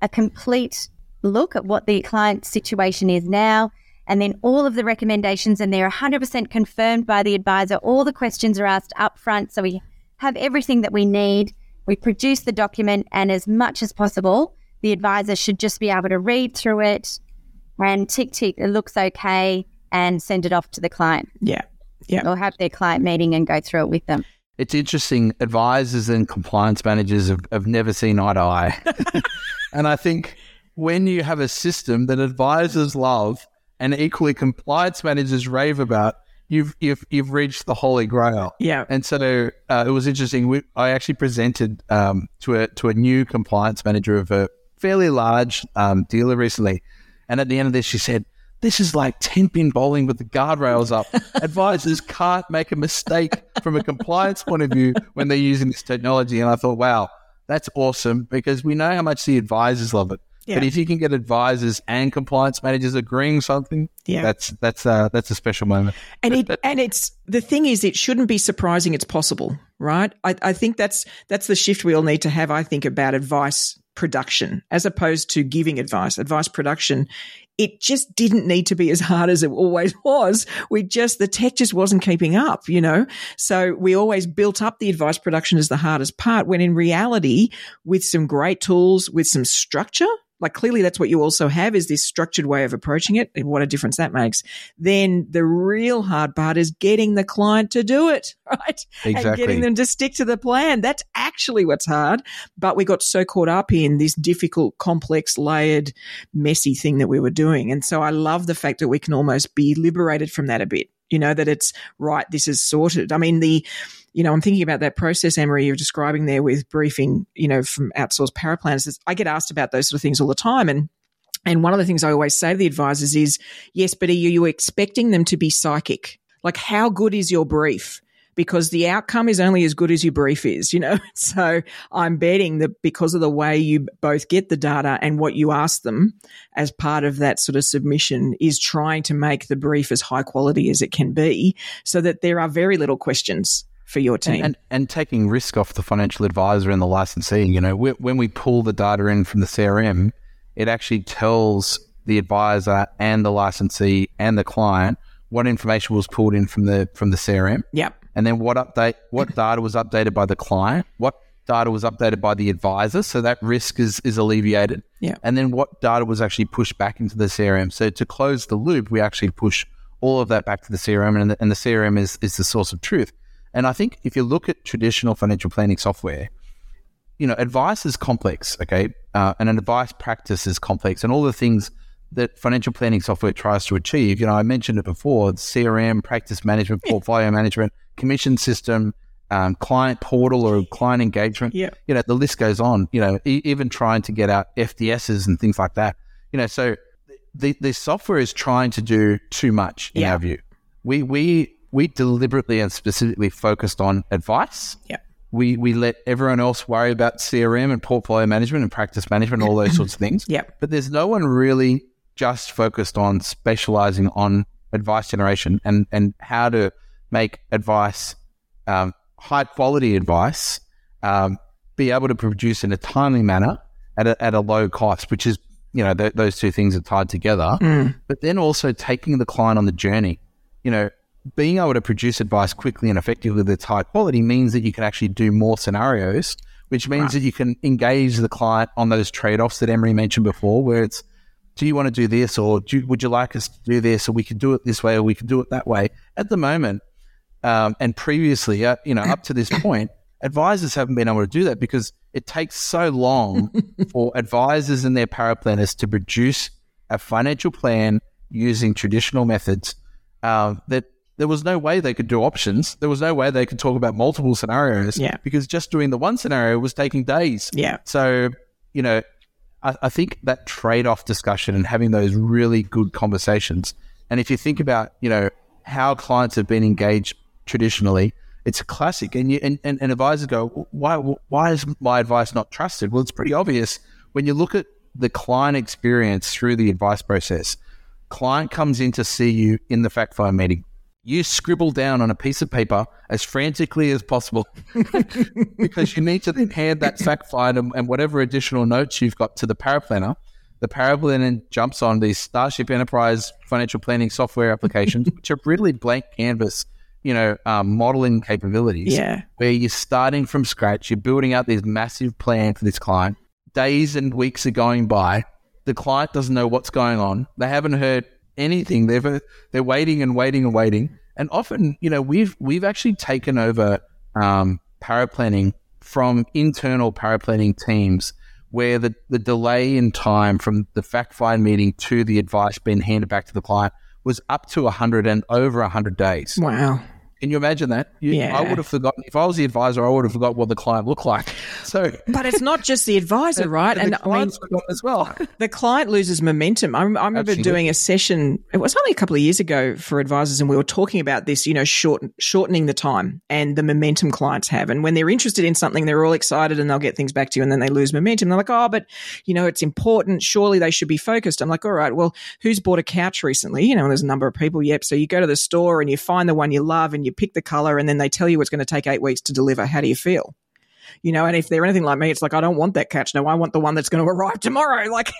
a complete look at what the client's situation is now, and then all of the recommendations, and they're one hundred percent confirmed by the advisor. All the questions are asked up front, so we have everything that we need. We produce the document, and as much as possible, the advisor should just be able to read through it, and tick, tick, it looks okay, and send it off to the client. Yeah, yeah. Or have their client meeting and go through it with them. It's interesting. Advisors and compliance managers have, have never seen eye to eye. And I think when you have a system that advisors love and equally compliance managers rave about, you've you've, you've reached the holy grail. Yeah. And so uh, it was interesting. We, I actually presented um, to a to a new compliance manager of a fairly large um, dealer recently. And at the end of this, she said, "This is like ten-pin bowling with the guardrails up. Advisors can't make a mistake from a compliance point of view when they're using this technology." And I thought, wow, that's awesome, because we know how much the advisors love it. Yeah. But if you can get advisors and compliance managers agreeing something, yeah. that's that's uh, that's a special moment. And it and it's the thing is, it shouldn't be surprising it's possible, right? I, I think that's that's the shift we all need to have, I think, about advice production as opposed to giving advice. Advice production, it just didn't need to be as hard as it always was. We just, the tech just wasn't keeping up, you know. So we always built up the advice production as the hardest part, when in reality, with some great tools, with some structure, like clearly that's what you also have, is this structured way of approaching it, and what a difference that makes. Then the real hard part is getting the client to do it, right? Exactly. And getting them to stick to the plan. That's actually what's hard. But we got so caught up in this difficult, complex, layered, messy thing that we were doing. And so I love the fact that we can almost be liberated from that a bit, you know, that it's right, this is sorted. I mean, the... You know, I'm thinking about that process, Anne-Marie, you're describing there with briefing, you know, from outsourced paraplanners. I get asked about those sort of things all the time. And and one of the things I always say to the advisors is, yes, but are you expecting them to be psychic? Like, how good is your brief? Because the outcome is only as good as your brief is, you know. So I'm betting that because of the way you both get the data and what you ask them as part of that sort of submission is trying to make the brief as high quality as it can be, so that there are very little questions for your team. And, and, and taking risk off the financial advisor and the licensee. You know, we, when we pull the data in from the C R M, it actually tells the advisor and the licensee and the client what information was pulled in from the from the C R M. Yep. And then what update, what data was updated by the client, what data was updated by the advisor. So that risk is is alleviated. Yeah. And then what data was actually pushed back into the C R M. So to close the loop, we actually push all of that back to the C R M, and the, and the C R M is is the source of truth. And I think if you look at traditional financial planning software, you know, advice is complex, okay? Uh, and an advice practice is complex. And all the things that financial planning software tries to achieve, you know, I mentioned it before, C R M, practice management, portfolio management, commission system, um, client portal or client engagement. Yeah. You know, the list goes on, you know, e- even trying to get out F D Ss and things like that. You know, so the, the software is trying to do too much in yeah. our view. We we we deliberately and specifically focused on advice. Yeah. We we let everyone else worry about C R M and portfolio management and practice management and all those sorts of things. Yeah. But there's no one really just focused on specializing on advice generation and, and how to make advice, um, high quality advice, um, be able to produce in a timely manner at a, at a low cost, which is, you know, th- those two things are tied together. Mm. But then also taking the client on the journey, you know, being able to produce advice quickly and effectively that's high quality means that you can actually do more scenarios, which means right. that you can engage the client on those trade-offs that Emery mentioned before, where it's, do you want to do this, or do you, would you like us to do this, or we could do it this way, or we could do it that way? At the moment, um, and previously, uh, you know, up to this point, advisors haven't been able to do that because it takes so long for advisors and their paraplanners to produce a financial plan using traditional methods, uh, that there was no way they could do options. There was no way they could talk about multiple scenarios yeah. because just doing the one scenario was taking days. Yeah. So, you know, I, I think that trade-off discussion and having those really good conversations. And if you think about, you know, how clients have been engaged traditionally, it's a classic. And you and, and, and advisors go, why why is my advice not trusted? Well, it's pretty obvious. When you look at the client experience through the advice process, client comes in to see you in the fact find meeting. You scribble down on a piece of paper as frantically as possible because you need to then hand that fact find and, and whatever additional notes you've got to the paraplanner. The paraplanner jumps on these Starship Enterprise financial planning software applications, which are really blank canvas, you know, um, modeling capabilities yeah. where you're starting from scratch. You're building out this massive plan for this client. Days and weeks are going by. The client doesn't know what's going on. They haven't heard anything. They're they're waiting and waiting and waiting. And often, you know, we've we've actually taken over um, paraplanning from internal paraplanning teams, where the, the delay in time from the fact find meeting to the advice being handed back to the client was up to a hundred and over a hundred days. Wow. Can you imagine that? You, yeah. I would have forgotten. If I was the advisor, I would have forgotten what the client looked like. So, but it's not just the advisor, right? And, and, and the client's I mean, forgotten as well. The client loses momentum. I, I remember Absolutely. doing a session, it was only a couple of years ago for advisors, and we were talking about this, you know, short, shortening the time and the momentum clients have. And when they're interested in something, they're all excited and they'll get things back to you, and then they lose momentum. They're like, oh, but, you know, it's important. Surely they should be focused. I'm like, all right, well, who's bought a couch recently? You know, there's a number of people. Yep. So you go to the store and you find the one you love and you pick the color, and then they tell you it's going to take eight weeks to deliver. How do you feel? You know, and if they're anything like me, it's like, I don't want that couch. No, I want the one that's going to arrive tomorrow. Like,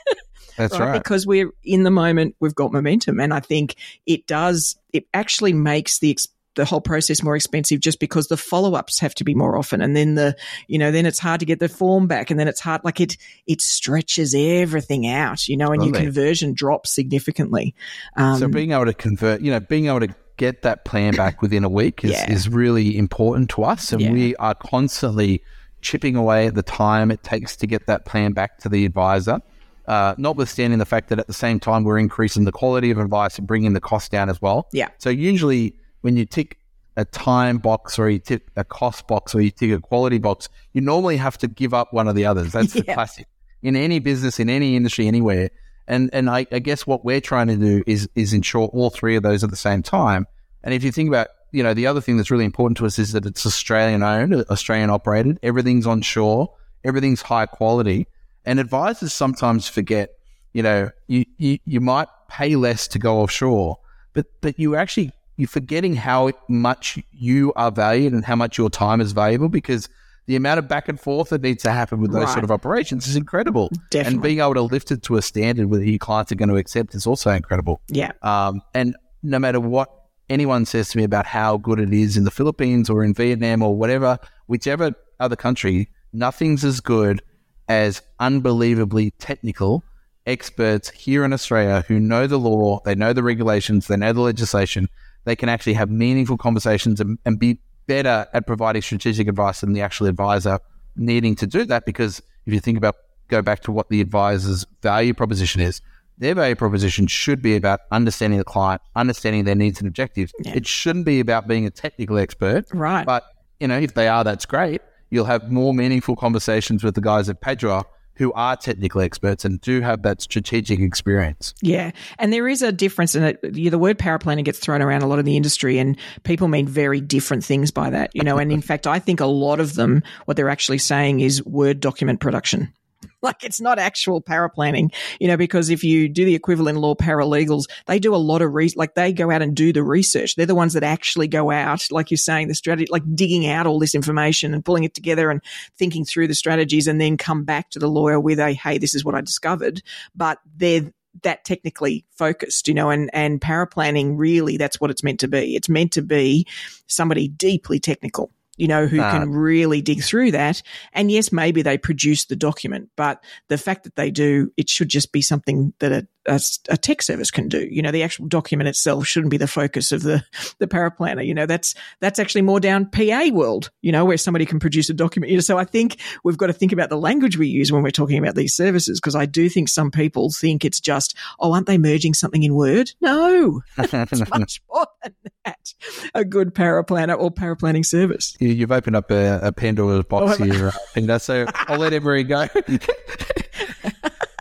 that's right, right. Because we're in the moment, we've got momentum. And I think it does, it actually makes the, the whole process more expensive just because the follow-ups have to be more often. And then the, you know, then it's hard to get the form back, and then it's hard, like it, it stretches everything out, you know, and Lovely. your conversion drops significantly. Um, so being able to convert, you know, being able to get that plan back within a week is, yeah. is really important to us, and yeah. we are constantly chipping away at the time it takes to get that plan back to the advisor, uh, notwithstanding the fact that at the same time we're increasing the quality of advice and bringing the cost down as well. Yeah. So usually when you tick a time box or you tick a cost box or you tick a quality box, you normally have to give up one of the others. That's yeah. the classic in any business, in any industry, anywhere. And and I, I guess what we're trying to do is is ensure all three of those at the same time. And if you think about, you know, the other thing that's really important to us is that it's Australian owned, Australian operated. Everything's on shore, everything's high quality. And advisors sometimes forget, you know, you you, you might pay less to go offshore, but but you actually you're forgetting how much you are valued and how much your time is valuable, because the amount of back and forth that needs to happen with those right. sort of operations is incredible. Definitely. And being able to lift it to a standard where your clients are going to accept is also incredible. Yeah. Um, and no matter what anyone says to me about how good it is in the Philippines or in Vietnam or whatever, whichever other country, nothing's as good as unbelievably technical experts here in Australia who know the law, they know the regulations, they know the legislation. They can actually have meaningful conversations and, and be better at providing strategic advice than the actual advisor needing to do that, because if you think about, go back to what the advisor's value proposition is, their value proposition should be about understanding the client, understanding their needs and objectives. Yeah. It shouldn't be about being a technical expert. Right. But, you know, if they are, that's great. You'll have more meaningful conversations with the guys at Padua who are technical experts and do have that strategic experience. Yeah. And there is a difference in it. The word power planner gets thrown around a lot in the industry, and people mean very different things by that, you know, and in fact, I think a lot of them, what they're actually saying is word document production. Like, it's not actual para planning, you know, because if you do the equivalent law paralegals, they do a lot of re- like they go out and do the research. They're the ones that actually go out, like you're saying, the strategy, like digging out all this information and pulling it together and thinking through the strategies, and then come back to the lawyer with a, hey, this is what I discovered. But they're that technically focused, you know, and, and para planning, really, that's what it's meant to be. It's meant to be somebody deeply technical, you know, who uh, can really dig through that. And yes, maybe they produce the document, but the fact that they do, it should just be something that a, a, a tech service can do. You know, the actual document itself shouldn't be the focus of the, the paraplanner. You know, that's that's actually more down P A world, you know, where somebody can produce a document. You know, so I think we've got to think about the language we use when we're talking about these services, because I do think some people think it's just, oh, aren't they merging something in Word? No, it's much more than that. A good paraplanner or paraplanning service. Yeah. You've opened up a, a Pandora's box oh, here, Linda, so I'll let everybody go.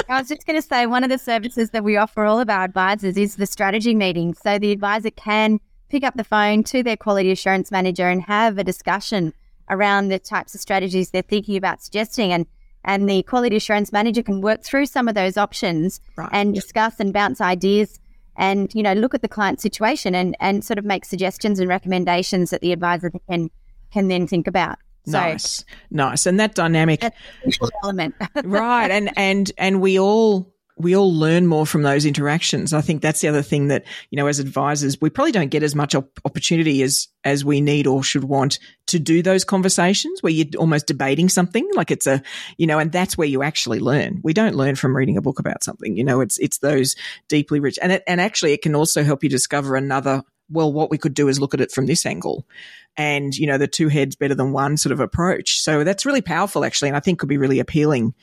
I was just going to say, one of the services that we offer all of our advisors is the strategy meeting. So the advisor can pick up the phone to their quality assurance manager and have a discussion around the types of strategies they're thinking about suggesting. And, and the quality assurance manager can work through some of those options, right, and yep. discuss and bounce ideas and, you know, look at the client situation and, and sort of make suggestions and recommendations that the advisor can can then think about. So, nice, nice. And that dynamic. That's a crucial element. Right. And, and, and we all... we all learn more from those interactions. I think that's the other thing that, you know, as advisors, we probably don't get as much op- opportunity as, as we need or should want to do those conversations where you're almost debating something, like it's a, you know, and that's where you actually learn. We don't learn from reading a book about something, you know, it's, it's those deeply rich. And it, and actually it can also help you discover another, well, what we could do is look at it from this angle. And, you know, the two heads better than one sort of approach. So that's really powerful, actually, and I think could be really appealing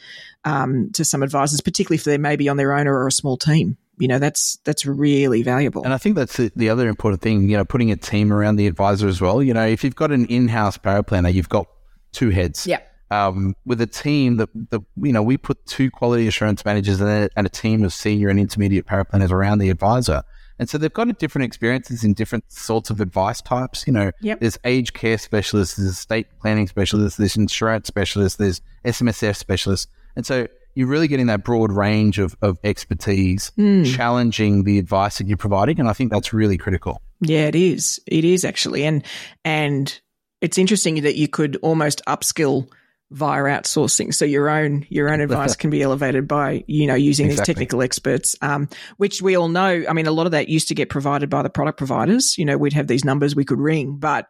um, to some advisors, particularly if they're maybe on their own or a small team. You know, that's that's really valuable. And I think that's the, the other important thing, you know, putting a team around the advisor as well. You know, if you've got an in-house paraplanner, you've got two heads. Yeah. Um, with a team that, that, you know, we put two quality assurance managers and a team of senior and intermediate paraplanners around the advisor. And so they've got different experiences in different sorts of advice types. You know, yep. There's aged care specialists, there's estate planning specialists, there's insurance specialists, there's S M S F specialists. And so you're really getting that broad range of, of expertise, mm. challenging the advice that you're providing. And I think that's really critical. Yeah, it is. It is actually. And, and it's interesting that you could almost upskill via outsourcing, so your own your own advice can be elevated by, you know, using exactly. these technical experts, um, which we all know. I mean, a lot of that used to get provided by the product providers. You know, we'd have these numbers we could ring, but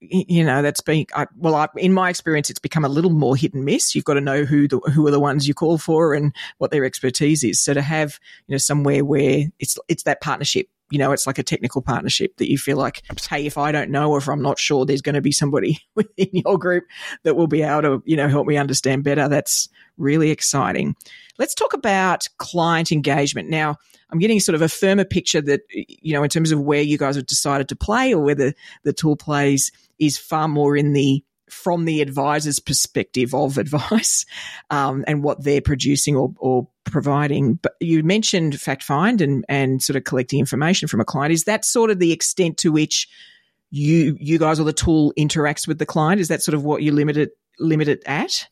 you know, that's been I, well. I, in my experience, it's become a little more hit and miss. You've got to know who the, who are the ones you call for and what their expertise is. So to have, you know, somewhere where it's it's that partnership. You know, it's like a technical partnership that you feel like, hey, if I don't know or if I'm not sure, there's going to be somebody within your group that will be able to, you know, help me understand better. That's really exciting. Let's talk about client engagement. Now, I'm getting sort of a firmer picture that, you know, in terms of where you guys have decided to play or whether the tool plays is far more in the from the advisor's perspective of advice um, and what they're producing or, or providing. But you mentioned fact find and, and sort of collecting information from a client. Is that sort of the extent to which you you guys or the tool interacts with the client? Is that sort of what you limit it, limit it at?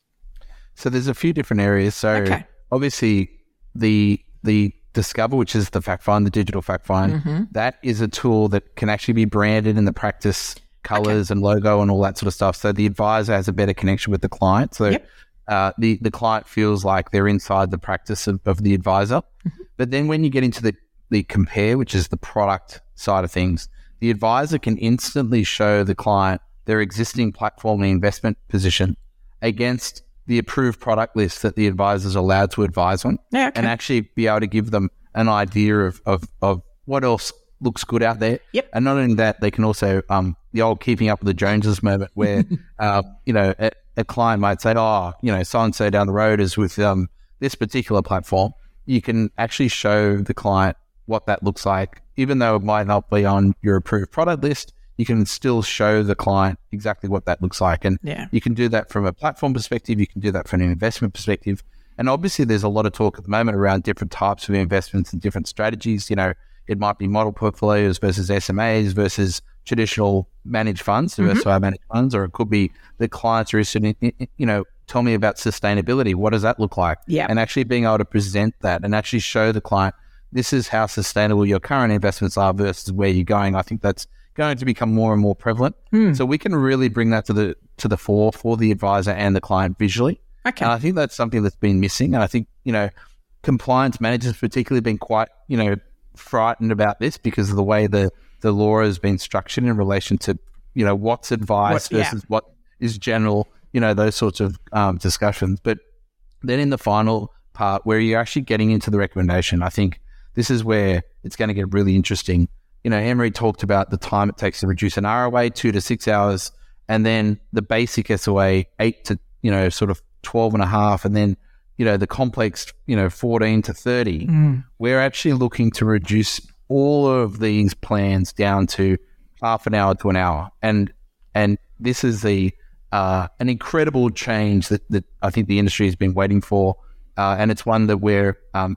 So there's a few different areas. So okay. obviously the the Discover, which is the fact find, the digital fact find, mm-hmm. that is a tool that can actually be branded in the practice colors okay. and logo and all that sort of stuff. So the advisor has a better connection with the client. So yep. uh, the, the client feels like they're inside the practice of, of the advisor. Mm-hmm. But then when you get into the, the compare, which is the product side of things, the advisor can instantly show the client their existing platform and investment position against the approved product list that the advisor is allowed to advise on yeah, okay. and actually be able to give them an idea of, of, of what else looks good out there. Yep. And not only that, they can also um, – the old keeping up with the Joneses moment where, uh, you know, a client might say, oh, you know, so-and-so down the road is with um, this particular platform, you can actually show the client what that looks like. Even though it might not be on your approved product list, you can still show the client exactly what that looks like. And yeah. you can do that from a platform perspective. You can do that from an investment perspective. And obviously, there's a lot of talk at the moment around different types of investments and different strategies. You know, it might be model portfolios versus S M As versus traditional managed funds, mm-hmm. versus managed funds, or it could be the clients are interested in, you know, tell me about sustainability. What does that look like? Yeah. And actually being able to present that and actually show the client, this is how sustainable your current investments are versus where you're going. I think that's going to become more and more prevalent. Mm. So we can really bring that to the to the fore for the advisor and the client visually. Okay. And I think that's something that's been missing. And I think, you know, compliance managers particularly have been quite, you know, frightened about this because of the way the, the law has been structured in relation to, you know, what's advice what, versus yeah. what is general, you know, those sorts of um, discussions. But then in the final part where you're actually getting into the recommendation, I think this is where it's going to get really interesting. You know, Anne-Marie talked about the time it takes to reduce an R O A, two to six hours, and then the basic S O A, eight to, you know, sort of twelve and a half, and then, you know, the complex, you know, fourteen to thirty, mm. we're actually looking to reduce all of these plans down to half an hour to an hour. And and this is the uh, an incredible change that, that I think the industry has been waiting for, uh, and it's one that we're, um,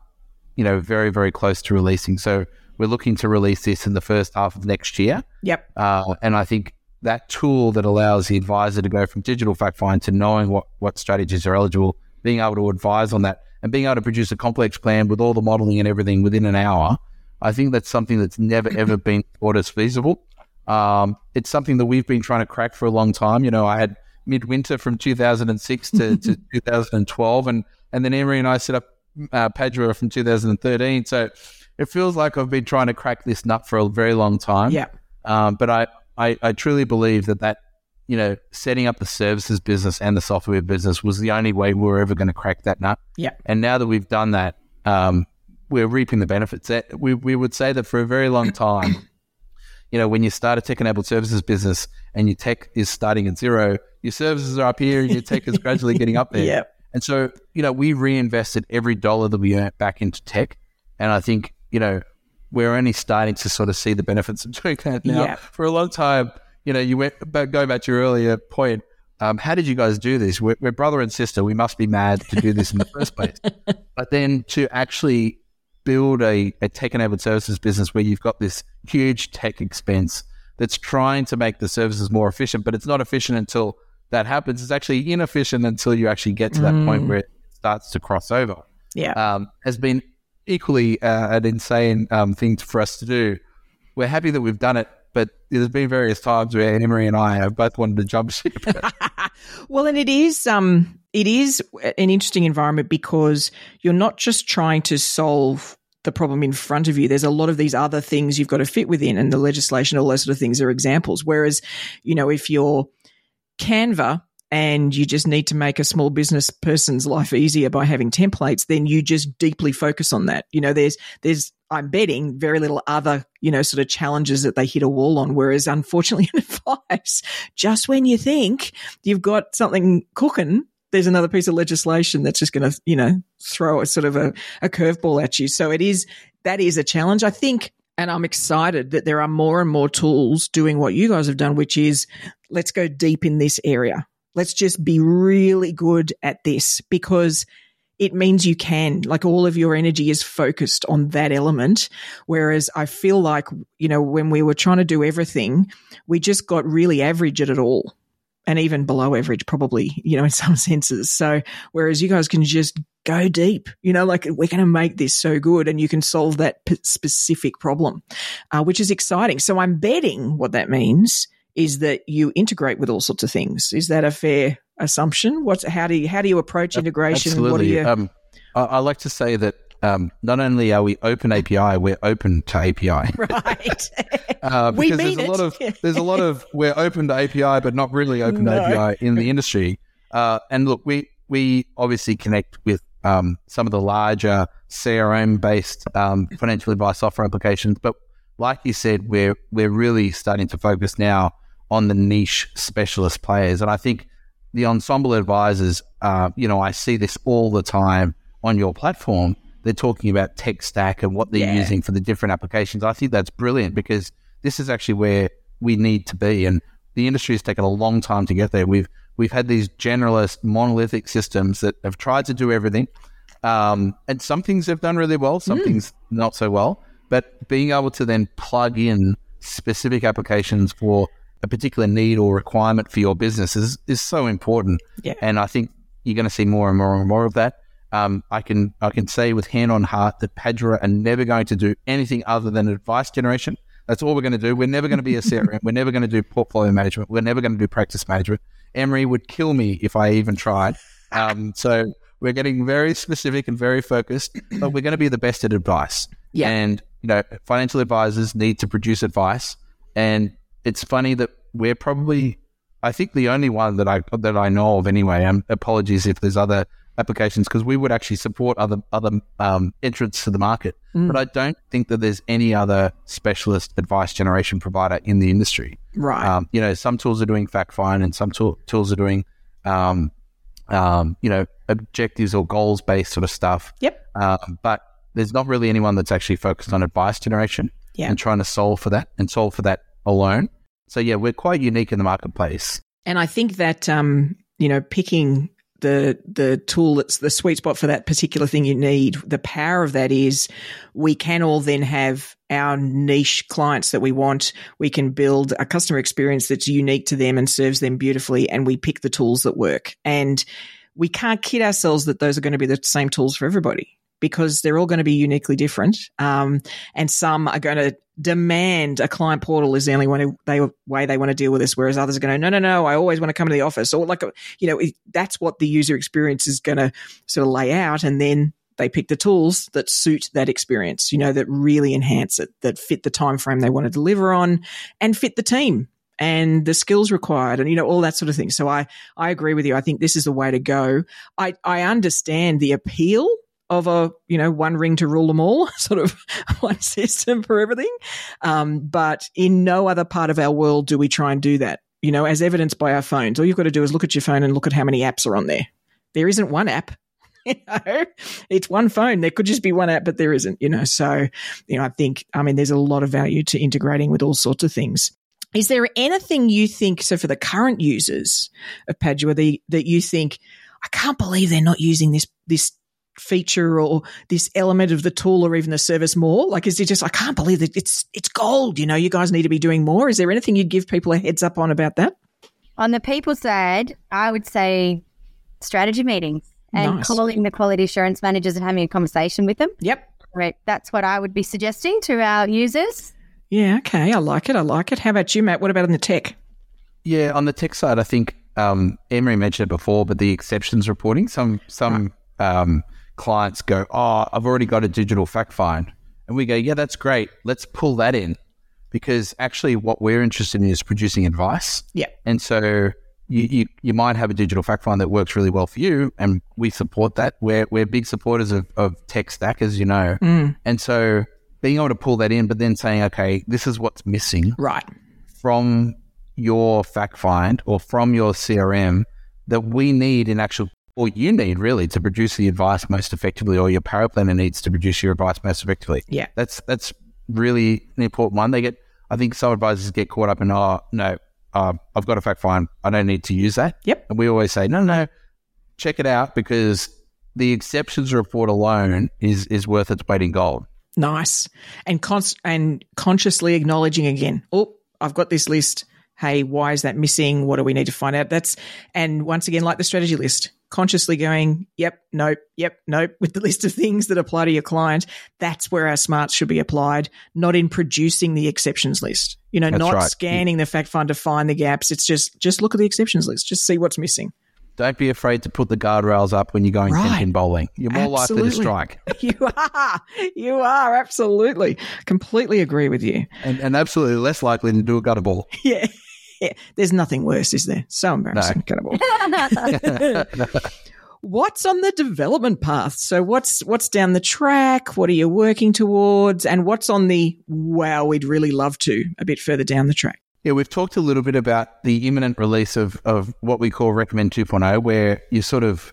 you know, very, very close to releasing. So we're looking to release this in the first half of next year. Yep. Uh, and I think that tool that allows the advisor to go from digital fact find to knowing what, what strategies are eligible, being able to advise on that and being able to produce a complex plan with all the modeling and everything within an hour, I think that's something that's never, ever been thought as feasible. Um, it's something that we've been trying to crack for a long time. You know, I had Midwinter from two thousand six to, to two thousand twelve, and, and then Emery and I set up uh, Padua from two thousand thirteen. So it feels like I've been trying to crack this nut for a very long time. Yeah. Um, but I, I, I truly believe that that, you know, setting up the services business and the software business was the only way we were ever going to crack that nut. Yeah. And now that we've done that, um, we're reaping the benefits. That we, we would say that for a very long time, you know, when you start a tech-enabled services business and your tech is starting at zero, your services are up here and your tech is gradually getting up there. Yeah. And so, you know, we reinvested every dollar that we earned back into tech. And I think, you know, we're only starting to sort of see the benefits of doing that now. Yeah. For a long time, you know, you went back, going back to your earlier point, um, how did you guys do this? We're, we're brother and sister. We must be mad to do this in the first place. But then to actually build a, a tech-enabled services business where you've got this huge tech expense that's trying to make the services more efficient, but it's not efficient until that happens. It's actually inefficient until you actually get to that mm. point where it starts to cross over. Yeah. Um, has been equally uh, an insane um, thing for us to do. We're happy that we've done it, but there's been various times where Anne-Marie and I have both wanted to jump ship. Well, and it is um, it is an interesting environment because you're not just trying to solve the problem in front of you. There's a lot of these other things you've got to fit within, and the legislation, all those sort of things are examples. Whereas, you know, if you're Canva and you just need to make a small business person's life easier by having templates, then you just deeply focus on that. You know, there's, there's, I'm betting, very little other, you know, sort of challenges that they hit a wall on. Whereas, unfortunately, in advice, just when you think you've got something cooking, there's another piece of legislation that's just going to, you know, throw a sort of a, a curveball at you. So it is, that is a challenge, I think. And I'm excited that there are more and more tools doing what you guys have done, which is let's go deep in this area. Let's just be really good at this, because it means you can, like, all of your energy is focused on that element. Whereas I feel like, you know, when we were trying to do everything, we just got really average at it all, and even below average probably, you know, in some senses. So whereas you guys can just go deep, you know, like, we're going to make this so good and you can solve that p- specific problem, uh, which is exciting. So I'm betting what that means is that you integrate with all sorts of things. Is that a fair assumption? What's how do you how do you approach integration? Absolutely. What do you- um, I, I like to say that um, not only are we open A P I, we're open to A P I. Right. uh, we mean there's it. A lot of, there's a lot of we're open to A P I, but not really open no. to A P I in the industry. Uh, and look, we we obviously connect with um, some of the larger C R M-based um, financial advice software applications, but like you said, we're we're really starting to focus now on the niche specialist players, and I think the ensemble advisors, uh, you know, I see this all the time on your platform. They're talking about tech stack and what they're yeah. using for the different applications. I think that's brilliant, because this is actually where we need to be. And the industry has taken a long time to get there. We've we've had these generalist monolithic systems that have tried to do everything. Um, and some things have done really well, some mm. things not so well. But being able to then plug in specific applications for a particular need or requirement for your business is, is so important. Yeah. And I think you're going to see more and more and more of that. Um, I can I can say with hand on heart that Padua are never going to do anything other than advice generation. That's all we're going to do. We're never going to be a C R M. We're never going to do portfolio management. We're never going to do practice management. Emery would kill me if I even tried. Um, so we're getting very specific and very focused, but we're going to be the best at advice. Yeah. And, you know, financial advisors need to produce advice. And it's funny that we're probably, I think, the only one that I that I know of anyway. Um, apologies if there's other applications, because we would actually support other other um, entrants to the market. Mm. But I don't think that there's any other specialist advice generation provider in the industry. Right. Um, you know, some tools are doing fact find, and some tool, tools are doing, um, um, you know, objectives or goals based sort of stuff. Yep. Uh, but there's not really anyone that's actually focused on advice generation yeah. and trying to solve for that and solve for that alone. So yeah, we're quite unique in the marketplace. And I think that um, you know, picking the the tool that's the sweet spot for that particular thing you need, the power of that is we can all then have our niche clients that we want. We can build a customer experience that's unique to them and serves them beautifully, and we pick the tools that work. And we can't kid ourselves that those are going to be the same tools for everybody, because they're all going to be uniquely different. Um, and some are going to demand a client portal is the only one who, they, way they want to deal with this, whereas others are going to, no, no, no, I always want to come to the office. Or like, you know, that's what the user experience is going to sort of lay out. And then they pick the tools that suit that experience, you know, that really enhance it, that fit the time frame they want to deliver on and fit the team and the skills required and, you know, all that sort of thing. So I, I agree with you. I think this is the way to go. I, I understand the appeal of a, you know, one ring to rule them all, sort of one system for everything. Um, but in no other part of our world do we try and do that, you know, as evidenced by our phones. All you've got to do is look at your phone and look at how many apps are on there. There isn't one app, you know, it's one phone. There could just be one app, but there isn't, you know. So, you know, I think, I mean, there's a lot of value to integrating with all sorts of things. Is there anything you think, so for the current users of Padua, the, that you think, I can't believe they're not using this this feature or this element of the tool or even the service more? Like, is it just, I can't believe that it's it's gold, you know, you guys need to be doing more? Is there anything you'd give people a heads up on about that? On the people side, I would say strategy meetings and nice. calling the quality assurance managers and having a conversation with them. Yep. Right. That's what I would be suggesting to our users. Yeah, okay. I like it. I like it. How about you, Matt? What about on the tech? Yeah, on the tech side, I think um, Emery mentioned it before, but the exceptions reporting, some, some, right. um, clients go, oh, I've already got a digital fact find. And we go, yeah, that's great. Let's pull that in, because actually what we're interested in is producing advice. Yeah. And so you, you, you might have a digital fact find that works really well for you, and we support that. We're, we're big supporters of, of tech stack, as you know. Mm. And so being able to pull that in, but then saying, okay, this is what's missing right from your fact find or from your C R M that we need in actual or you need really to produce the advice most effectively, or your power planner needs to produce your advice most effectively. Yeah. That's that's really an important one. They get, I think some advisors get caught up in, oh, no, uh, I've got a fact find. I don't need to use that. Yep. And we always say, no, no, check it out, because the exceptions report alone is is worth its weight in gold. Nice. And cons- and consciously acknowledging again, oh, I've got this list. Hey, why is that missing? What do we need to find out? That's, and once again, like the strategy list, consciously going, yep, nope, yep, nope, with the list of things that apply to your client. That's where our smarts should be applied, not in producing the exceptions list, you know, that's not right. scanning yeah. the fact find to find the gaps. It's just, just look at the exceptions list, just see what's missing. Don't be afraid to put the guardrails up when you're going right. ten pin bowling. You're more absolutely. likely to strike. You are. You are. Absolutely. Completely agree with you. And, and absolutely less likely to do a gutter ball. Yeah. Yeah. There's nothing worse, is there? So embarrassing. No. Gutter ball. What's on the development path? So what's what's down the track? What are you working towards? And what's on the, wow, we'd really love to, a bit further down the track? Yeah, we've talked a little bit about the imminent release of, of what we call Recommend two point oh, where you're sort of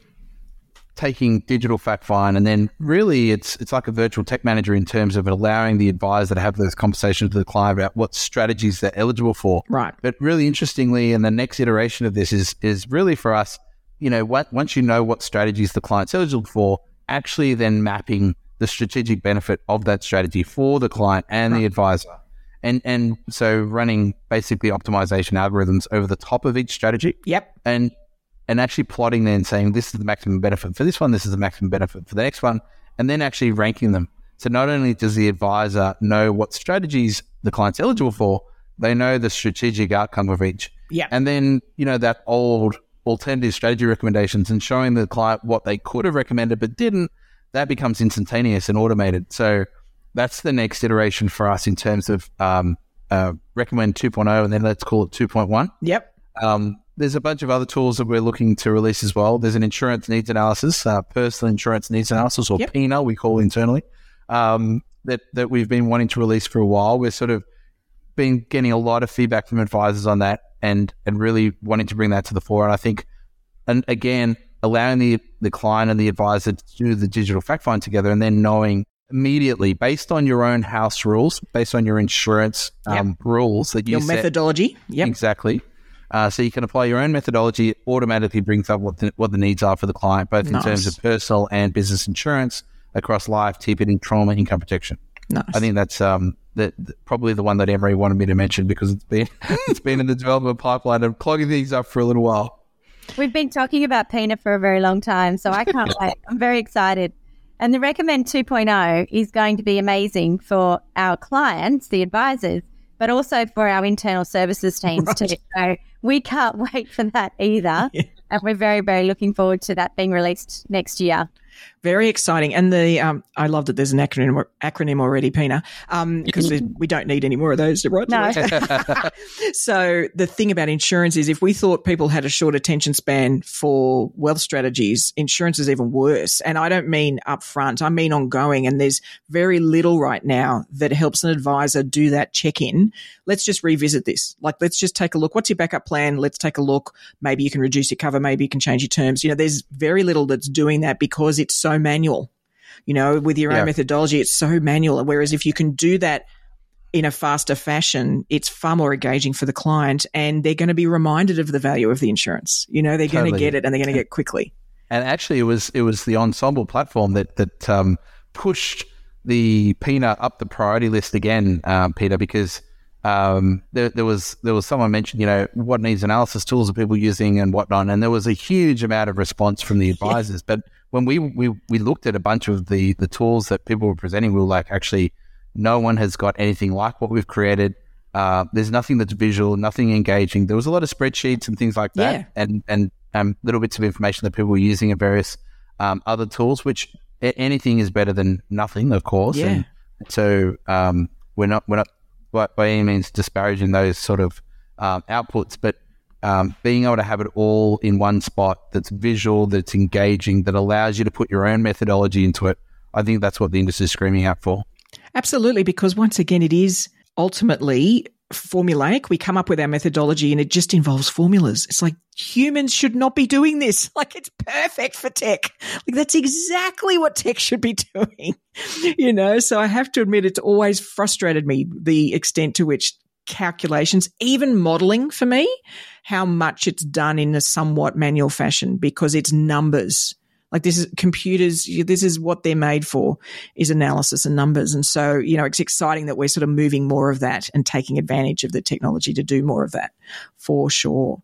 taking digital fact find, and then really it's it's like a virtual tech manager in terms of allowing the advisor to have those conversations with the client about what strategies they're eligible for. Right. But really interestingly, and the next iteration of this is is really for us, you know, what, once you know what strategies the client's eligible for, actually then mapping the strategic benefit of that strategy for the client and right. the advisor. And and so running basically optimization algorithms over the top of each strategy. Yep. And and actually plotting then saying this is the maximum benefit for this one, this is the maximum benefit for the next one, and then actually ranking them. So not only does the advisor know what strategies the client's eligible for, they know the strategic outcome of each. Yeah. And then, you know, that old alternative strategy recommendations and showing the client what they could have recommended but didn't, that becomes instantaneous and automated. So that's the next iteration for us in terms of um, uh, Recommend two point oh, and then let's call it two point one. Yep. Um, there's a bunch of other tools that we're looking to release as well. There's an insurance needs analysis, uh, personal insurance needs analysis, or yep. P I N A, we call it internally, um, that, that we've been wanting to release for a while. We're sort of been getting a lot of feedback from advisors on that and, and really wanting to bring that to the fore. And I think, and again, allowing the, the client and the advisor to do the digital fact find together and then knowing immediately, based on your own house rules, based on your insurance um, yep. rules that you your set. Your methodology. Yep. Exactly. Uh, so you can apply your own methodology. It automatically brings up what the, what the needs are for the client, both nice. in terms of personal and business insurance across life, T P D, trauma, income protection. Nice. I think that's um, the, the, probably the one that Anne-Marie wanted me to mention because it's been it's been in the development pipeline and clogging things up for a little while. We've been talking about P I N A for a very long time, so I can't wait. I'm very excited. And the Recommend two point oh is going to be amazing for our clients, the advisors, but also for our internal services teams right. too. So we can't wait for that either. Yeah. And we're very, very looking forward to that being released next year. Very exciting. And the um, I love that there's an acronym acronym already, P I N A, because um, we don't need any more of those, right? No. So the thing about insurance is if we thought people had a short attention span for wealth strategies, insurance is even worse. And I don't mean upfront, I mean ongoing. And there's very little right now that helps an advisor do that check-in. Let's just revisit this. Like, let's just take a look. What's your backup plan? Let's take a look. Maybe you can reduce your cover. Maybe you can change your terms. You know, there's very little that's doing that because it's so manual, you know, with your yeah. own methodology, it's so manual. Whereas if you can do that in a faster fashion, it's far more engaging for the client and they're going to be reminded of the value of the insurance. You know, they're totally. going to get it and they're going to get it quickly. And actually it was, it was the Ensemble platform that, that um, pushed the P I N A up the priority list again, um, Peter, because um, there, there was, there was someone mentioned, you know, what needs analysis tools are people using and whatnot. And there was a huge amount of response from the advisors, yeah. but when we, we we looked at a bunch of the, the tools that people were presenting, we were like, actually, no one has got anything like what we've created. Uh, there's nothing that's visual, nothing engaging. There was a lot of spreadsheets and things like that yeah. and, and um, little bits of information that people were using in various um, other tools, which a- anything is better than nothing, of course. Yeah. And so um, we're not we're not by, by any means disparaging those sort of um, outputs, but Um, being able to have it all in one spot that's visual, that's engaging, that allows you to put your own methodology into it, I think that's what the industry is screaming out for. Absolutely, because once again, it is ultimately formulaic. We come up with our methodology and it just involves formulas. It's like humans should not be doing this. Like it's perfect for tech. Like that's exactly what tech should be doing, you know. So I have to admit it's always frustrated me the extent to which calculations, even modeling for me, how much it's done in a somewhat manual fashion because it's numbers. Like this is computers, this is what they're made for, is analysis and numbers. And so, you know, it's exciting that we're sort of moving more of that and taking advantage of the technology to do more of that for sure.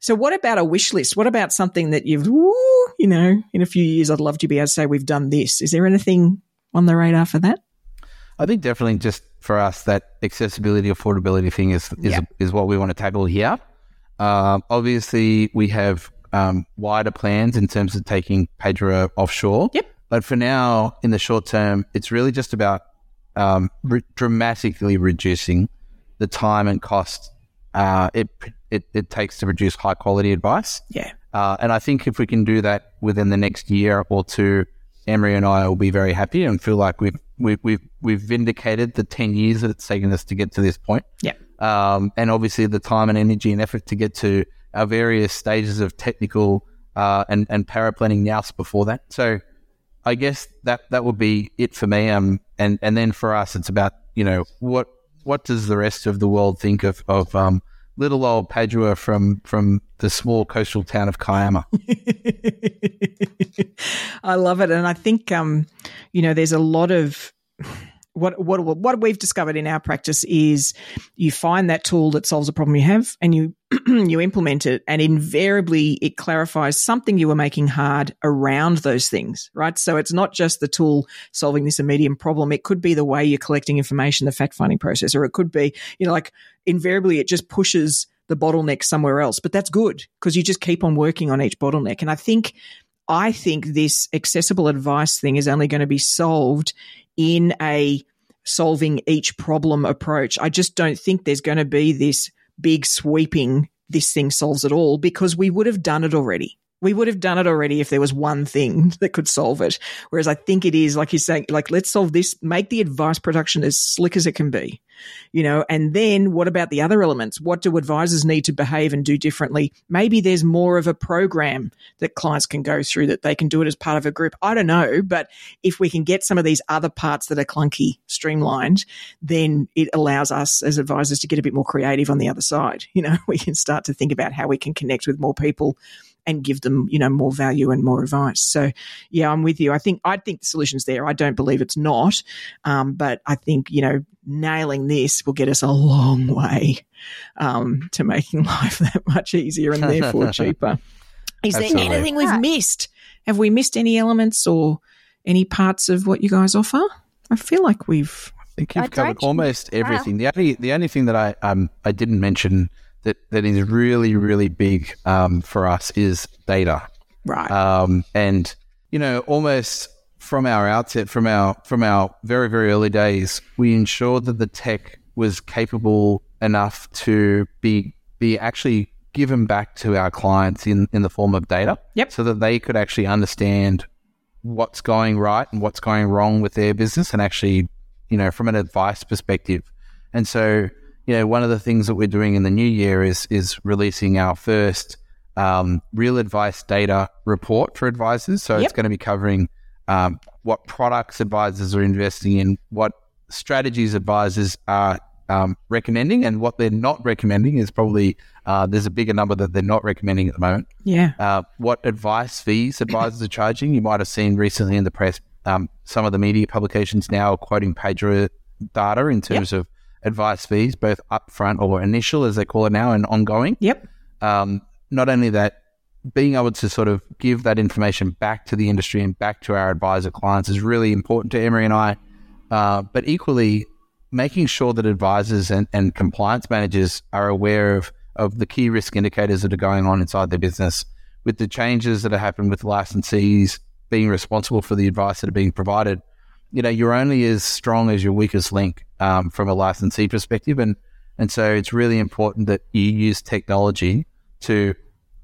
So what about a wish list? What about something that you've, woo, you know, in a few years, I'd love to be able to say we've done this. Is there anything on the radar for that? I think definitely just for us, that accessibility, affordability thing is is, yeah. is what we want to tackle here. Um, obviously, we have um, wider plans in terms of taking Padua offshore. Yep. But for now, in the short term, it's really just about um, re- dramatically reducing the time and cost uh, it, it it takes to produce high-quality advice. Yeah. Uh, and I think if we can do that within the next year or two, Anne-Marie and I will be very happy and feel like we've we've we've we've vindicated the ten years that it's taken us to get to this point. Yeah. Um, and obviously the time and energy and effort to get to our various stages of technical uh, and and para planning nous before that. So I guess that that would be it for me. Um, and and then for us, it's about you know what what does the rest of the world think of of um. little old Padua from from the small coastal town of Kiama. I love it. And I think, um, you know, there's a lot of what, what what we've discovered in our practice is you find that tool that solves a problem you have and you you implement it, and invariably it clarifies something you were making hard around those things, right? So it's not just the tool solving this immediate problem. It could be the way you're collecting information, the fact-finding process, or it could be, you know, like invariably it just pushes the bottleneck somewhere else. But that's good because you just keep on working on each bottleneck. And I think I think this accessible advice thing is only going to be solved in a solving each problem approach. I just don't think there's going to be this big sweeping, this thing solves it all, because we would have done it already. We would have done it already if there was one thing that could solve it. Whereas I think it is, like you're saying, like, let's solve this, make the advice production as slick as it can be, you know, and then what about the other elements? What do advisors need to behave and do differently? Maybe there's more of a program that clients can go through, that they can do it as part of a group. I don't know, but if we can get some of these other parts that are clunky streamlined, then it allows us as advisors to get a bit more creative on the other side. You know, we can start to think about how we can connect with more people and give them, you know, more value and more advice. So, yeah, I'm with you. I think I think the solution's there. I don't believe it's not, um, but I think, you know, nailing this will get us a long way um, to making life that much easier and therefore cheaper. Is Absolutely. There anything we've missed? Have we missed any elements or any parts of what you guys offer? I feel like we've I think you've I covered almost everything. Wow. The only the only thing that I um I didn't mention that that is really, really big um, for us is data. Right. Um, and, you know, almost from our outset, from our from our very, very early days, we ensured that the tech was capable enough to be be actually given back to our clients in, in the form of data. Yep. So that they could actually understand what's going right and what's going wrong with their business and actually, you know, from an advice perspective. And so, you know, one of the things that we're doing in the new year is is releasing our first um, real advice data report for advisors. So yep. It's going to be covering um, what products advisors are investing in, what strategies advisors are um, recommending, and what they're not recommending is probably uh, there's a bigger number that they're not recommending at the moment. Yeah. Uh, what advice fees advisors are charging? You might have seen recently in the press um, some of the media publications now are quoting Padua data in terms yep. of advice fees, both upfront or initial, as they call it now, and ongoing. Yep. Um, not only that, being able to sort of give that information back to the industry and back to our advisor clients is really important to Emery and I, uh, but equally making sure that advisors and, and compliance managers are aware of, of the key risk indicators that are going on inside their business with the changes that have happened with licensees being responsible for the advice that are being provided. You know, you're only as strong as your weakest link um, from a licensee perspective. And and so it's really important that you use technology to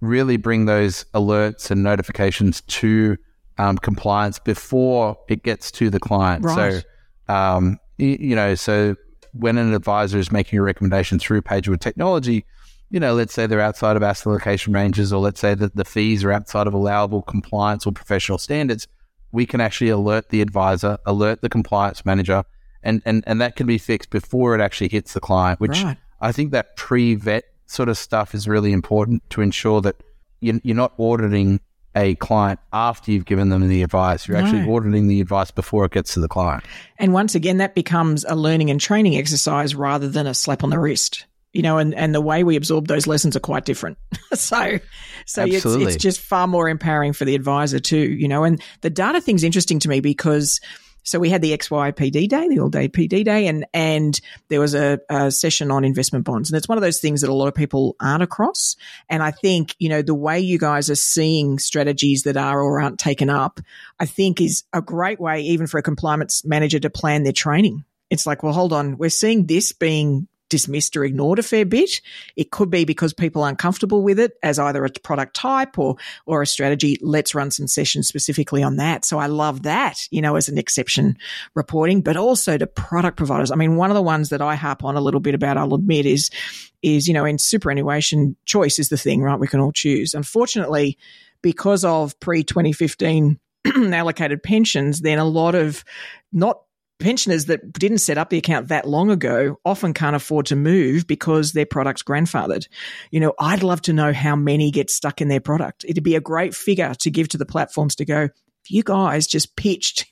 really bring those alerts and notifications to um, compliance before it gets to the client. Right. So, um, you, you know, so when an advisor is making a recommendation through Padua technology, you know, let's say they're outside of asset allocation ranges, or let's say that the fees are outside of allowable compliance or professional standards, we can actually alert the advisor, alert the compliance manager, and and, and that can be fixed before it actually hits the client, which right. I think that pre-vet sort of stuff is really important to ensure that you're not auditing a client after you've given them the advice. You're no. actually auditing the advice before it gets to the client. And once again, that becomes a learning and training exercise rather than a slap on the wrist. You know, and, and the way we absorb those lessons are quite different. so so it's, it's just far more empowering for the advisor too, you know. And the data thing's interesting to me because so we had the X Y P D day, the all-day P D day, and and there was a, a session on investment bonds. And it's one of those things that a lot of people aren't across. And I think, you know, the way you guys are seeing strategies that are or aren't taken up, I think is a great way even for a compliance manager to plan their training. It's like, well, hold on, we're seeing this being dismissed or ignored a fair bit. It could be because people aren't comfortable with it as either a product type or or a strategy. Let's run some sessions specifically on that. So I love that, you know, as an exception reporting, but also to product providers. I mean, one of the ones that I harp on a little bit about, I'll admit, is, is you know, in superannuation, choice is the thing, right? We can all choose. Unfortunately, because of pre twenty fifteen allocated pensions, then a lot of not pensioners that didn't set up the account that long ago often can't afford to move because their product's grandfathered. You know, I'd love to know how many get stuck in their product. It'd be a great figure to give to the platforms to go, if you guys just pitched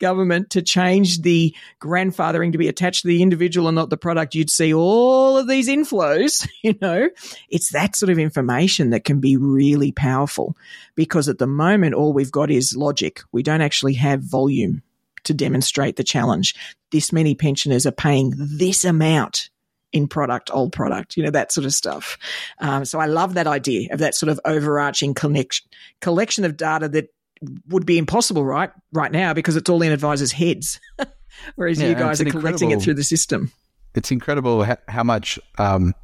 government to change the grandfathering to be attached to the individual and not the product, you'd see all of these inflows, you know. It's that sort of information that can be really powerful because at the moment, all we've got is logic. We don't actually have volume to demonstrate the challenge. This many pensioners are paying this amount in product, old product, you know, that sort of stuff. Um, so I love that idea of that sort of overarching connection, collection of data that would be impossible right right now because it's all in advisors' heads, whereas yeah, you guys are collecting it through the system. It's incredible how much um,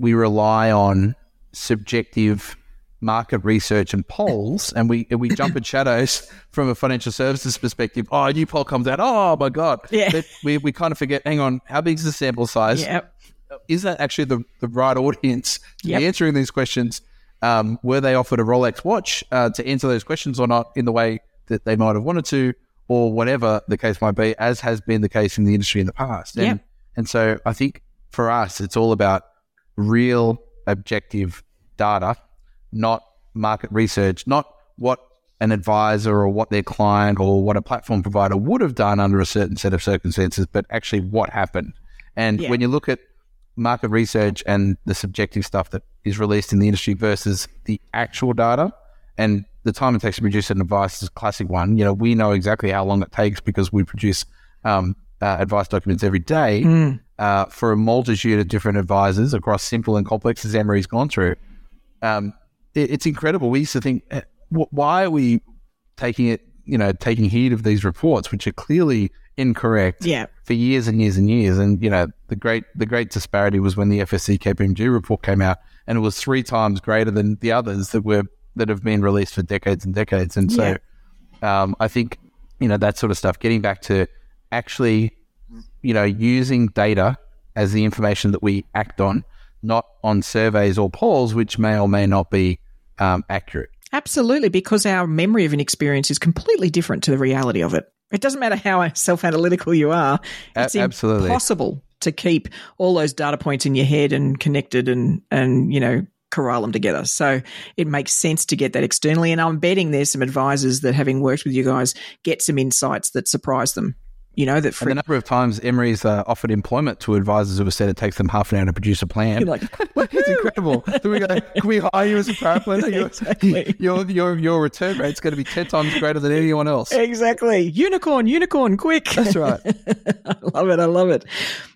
we rely on subjective market research and polls, and we we jump at shadows from a financial services perspective. Oh, a new poll comes out. Oh, my God. Yeah. But we we kind of forget, hang on, how big is the sample size? Yep. Is that actually the, the right audience to yep. be answering these questions? Um, were they offered a Rolex watch uh, to answer those questions or not in the way that they might have wanted to, or whatever the case might be, as has been the case in the industry in the past. And, yeah. and so I think for us, it's all about real objective data, not market research, not what an advisor or what their client or what a platform provider would have done under a certain set of circumstances, but actually what happened. And yeah. when you look at market research and the subjective stuff that is released in the industry versus the actual data, and the time it takes to produce an advice is a classic one. You know, we know exactly how long it takes because we produce um, uh, advice documents every day mm. uh, for a multitude of different advisors across simple and complex, as Anne-Marie's gone through. Um, it, it's incredible. We used to think, why are we taking it, you know, taking heed of these reports, which are clearly incorrect yeah. for years and years and years. And, you know, the great the great disparity was when the F S C K P M G report came out, and it was three times greater than the others that were that have been released for decades and decades. And so yeah. um, I think, you know, that sort of stuff, getting back to actually, you know, using data as the information that we act on, not on surveys or polls, which may or may not be um, accurate. Absolutely, because our memory of an experience is completely different to the reality of it. It doesn't matter how self-analytical you are. It's Absolutely. impossible to keep all those data points in your head and connected and, and, you know, corral them together. So it makes sense to get that externally. And I'm betting there's some advisors that, having worked with you guys, get some insights that surprise them. You know, that for and the number of times Emery's uh, offered employment to advisors who have said it takes them half an hour to produce a plan. You're like, it's incredible. So we go, can we hire you as a paraplanner? Exactly. Your, your, your return rate's going to be ten times greater than anyone else. Exactly. Unicorn, unicorn, quick. That's right. I love it. I love it.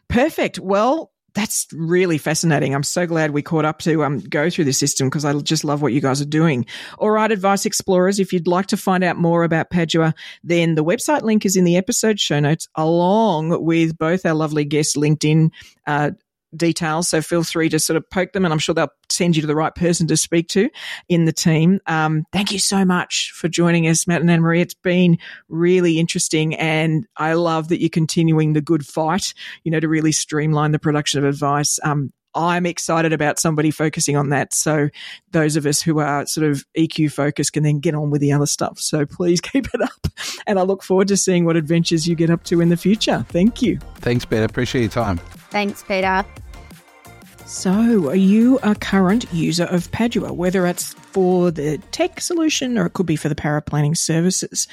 Perfect. Well, that's really fascinating. I'm so glad we caught up to um, go through this system because I just love what you guys are doing. All right, Advice Explorers, if you'd like to find out more about Padua, then the website link is in the episode show notes, along with both our lovely guests' LinkedIn uh, details. So feel free to sort of poke them, and I'm sure they'll send you to the right person to speak to in the team. Um, thank you so much for joining us, Matt and Anne-Marie. It's been really interesting, and I love that you're continuing the good fight, you know, to really streamline the production of advice. Um, I'm excited about somebody focusing on that, so those of us who are sort of E Q focused can then get on with the other stuff. So please keep it up, and I look forward to seeing what adventures you get up to in the future. Thank you. Thanks, Peter. Appreciate your time. Thanks, Peter. So are you a current user of Padua, whether it's for the tech solution or it could be for the paraplanning services?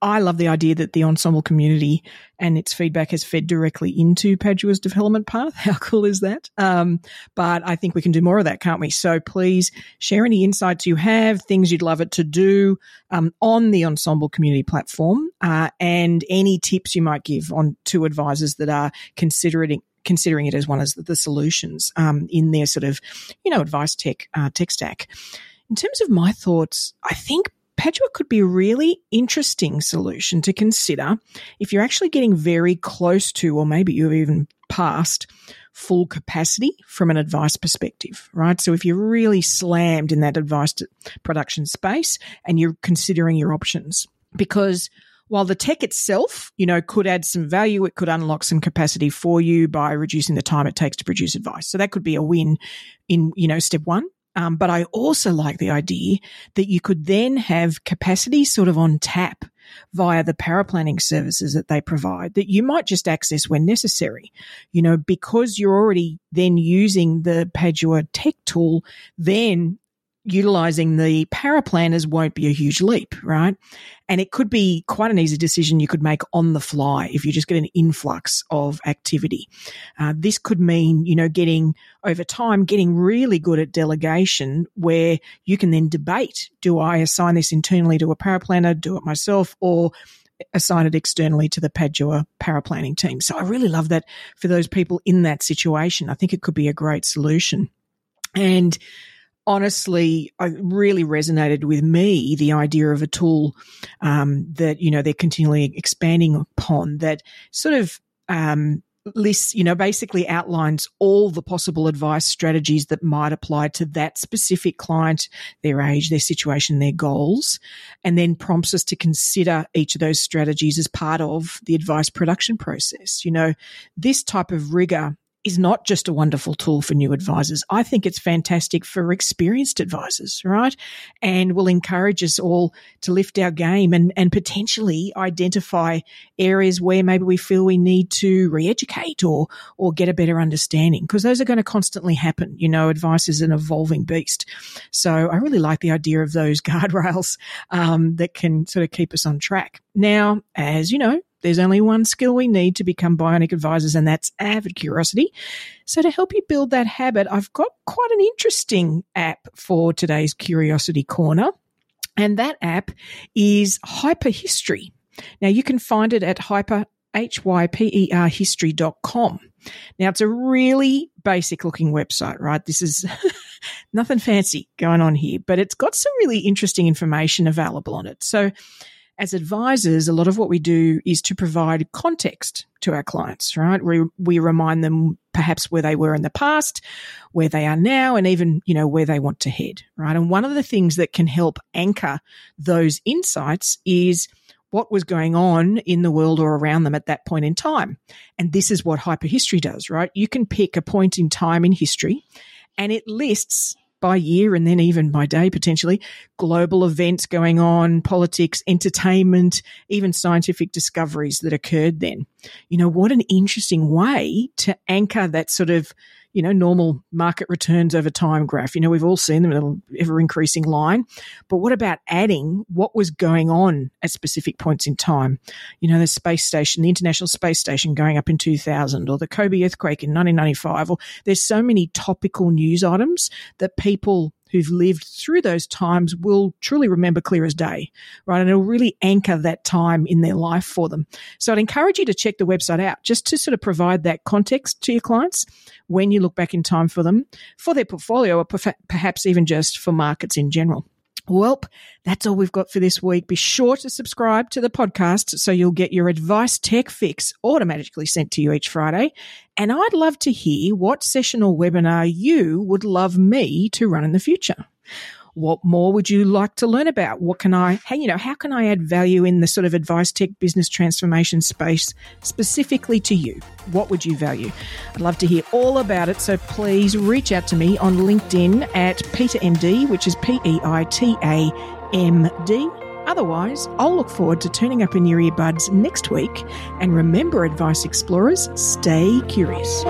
I love the idea that the Ensemble community and its feedback has fed directly into Padua's development path. How cool is that? Um, but I think we can do more of that, can't we? So please share any insights you have, things you'd love it to do um, on the Ensemble community platform, uh, and any tips you might give on to advisors that are considering considering it as one of the solutions um, in their sort of, you know, advice tech uh, tech stack. In terms of my thoughts, I think Padua could be a really interesting solution to consider if you're actually getting very close to, or maybe you've even passed, full capacity from an advice perspective, right? So if you're really slammed in that advice production space and you're considering your options, because while the tech itself, you know, could add some value, it could unlock some capacity for you by reducing the time it takes to produce advice. So that could be a win in, you know, step one. Um, but I also like the idea that you could then have capacity sort of on tap via the power planning services that they provide that you might just access when necessary, you know, because you're already then using the Padua tech tool, then utilizing the power planners won't be a huge leap, right? And it could be quite an easy decision you could make on the fly if you just get an influx of activity. Uh, this could mean, you know, getting over time, getting really good at delegation where you can then debate, do I assign this internally to a power planner, do it myself, or assign it externally to the Padua power planning team? So I really love that for those people in that situation. I think it could be a great solution. And honestly, it really resonated with me, the idea of a tool um, that, you know, they're continually expanding upon that sort of um, lists, you know, basically outlines all the possible advice strategies that might apply to that specific client, their age, their situation, their goals, and then prompts us to consider each of those strategies as part of the advice production process. You know, this type of rigor is not just a wonderful tool for new advisors. I think it's fantastic for experienced advisors, right? And will encourage us all to lift our game and, and potentially identify areas where maybe we feel we need to re-educate or, or get a better understanding, because those are going to constantly happen. You know, advice is an evolving beast. So I really like the idea of those guardrails um, that can sort of keep us on track. Now, as you know, there's only one skill we need to become bionic advisors, and that's avid curiosity. So to help you build that habit, I've got quite an interesting app for today's Curiosity Corner, and that app is Hyper History. Now, you can find it at hyper, H Y P E R history dot com. Now, it's a really basic-looking website, right? This is nothing fancy going on here, but it's got some really interesting information available on it. So as advisors, a lot of what we do is to provide context to our clients, right? We, we remind them perhaps where they were in the past, where they are now, and even, you know, where they want to head, right? And one of the things that can help anchor those insights is what was going on in the world or around them at that point in time. And this is what hyperhistory does, right? You can pick a point in time in history, and it lists by year and then even by day, potentially, global events going on, politics, entertainment, even scientific discoveries that occurred then. You know, what an interesting way to anchor that sort of, you know, normal market returns over time graph. You know, we've all seen them in an ever-increasing line. But what about adding what was going on at specific points in time? You know, the space station, the International Space Station going up in two thousand, or the Kobe earthquake in nineteen ninety-five, or there's so many topical news items that people who've lived through those times will truly remember clear as day, right? And it'll really anchor that time in their life for them. So I'd encourage you to check the website out just to sort of provide that context to your clients when you look back in time for them, for their portfolio, or perhaps even just for markets in general. Well, that's all we've got for this week. Be sure to subscribe to the podcast so you'll get your advice tech fix automatically sent to you each Friday. And I'd love to hear what session or webinar you would love me to run in the future. What more would you like to learn about? What can I, hey, you know, how can I add value in the sort of advice tech business transformation space specifically to you? What would you value? I'd love to hear all about it. So please reach out to me on LinkedIn at Peter M D, which is P E I T A M D. Otherwise, I'll look forward to turning up in your earbuds next week. And remember, Advice Explorers, stay curious.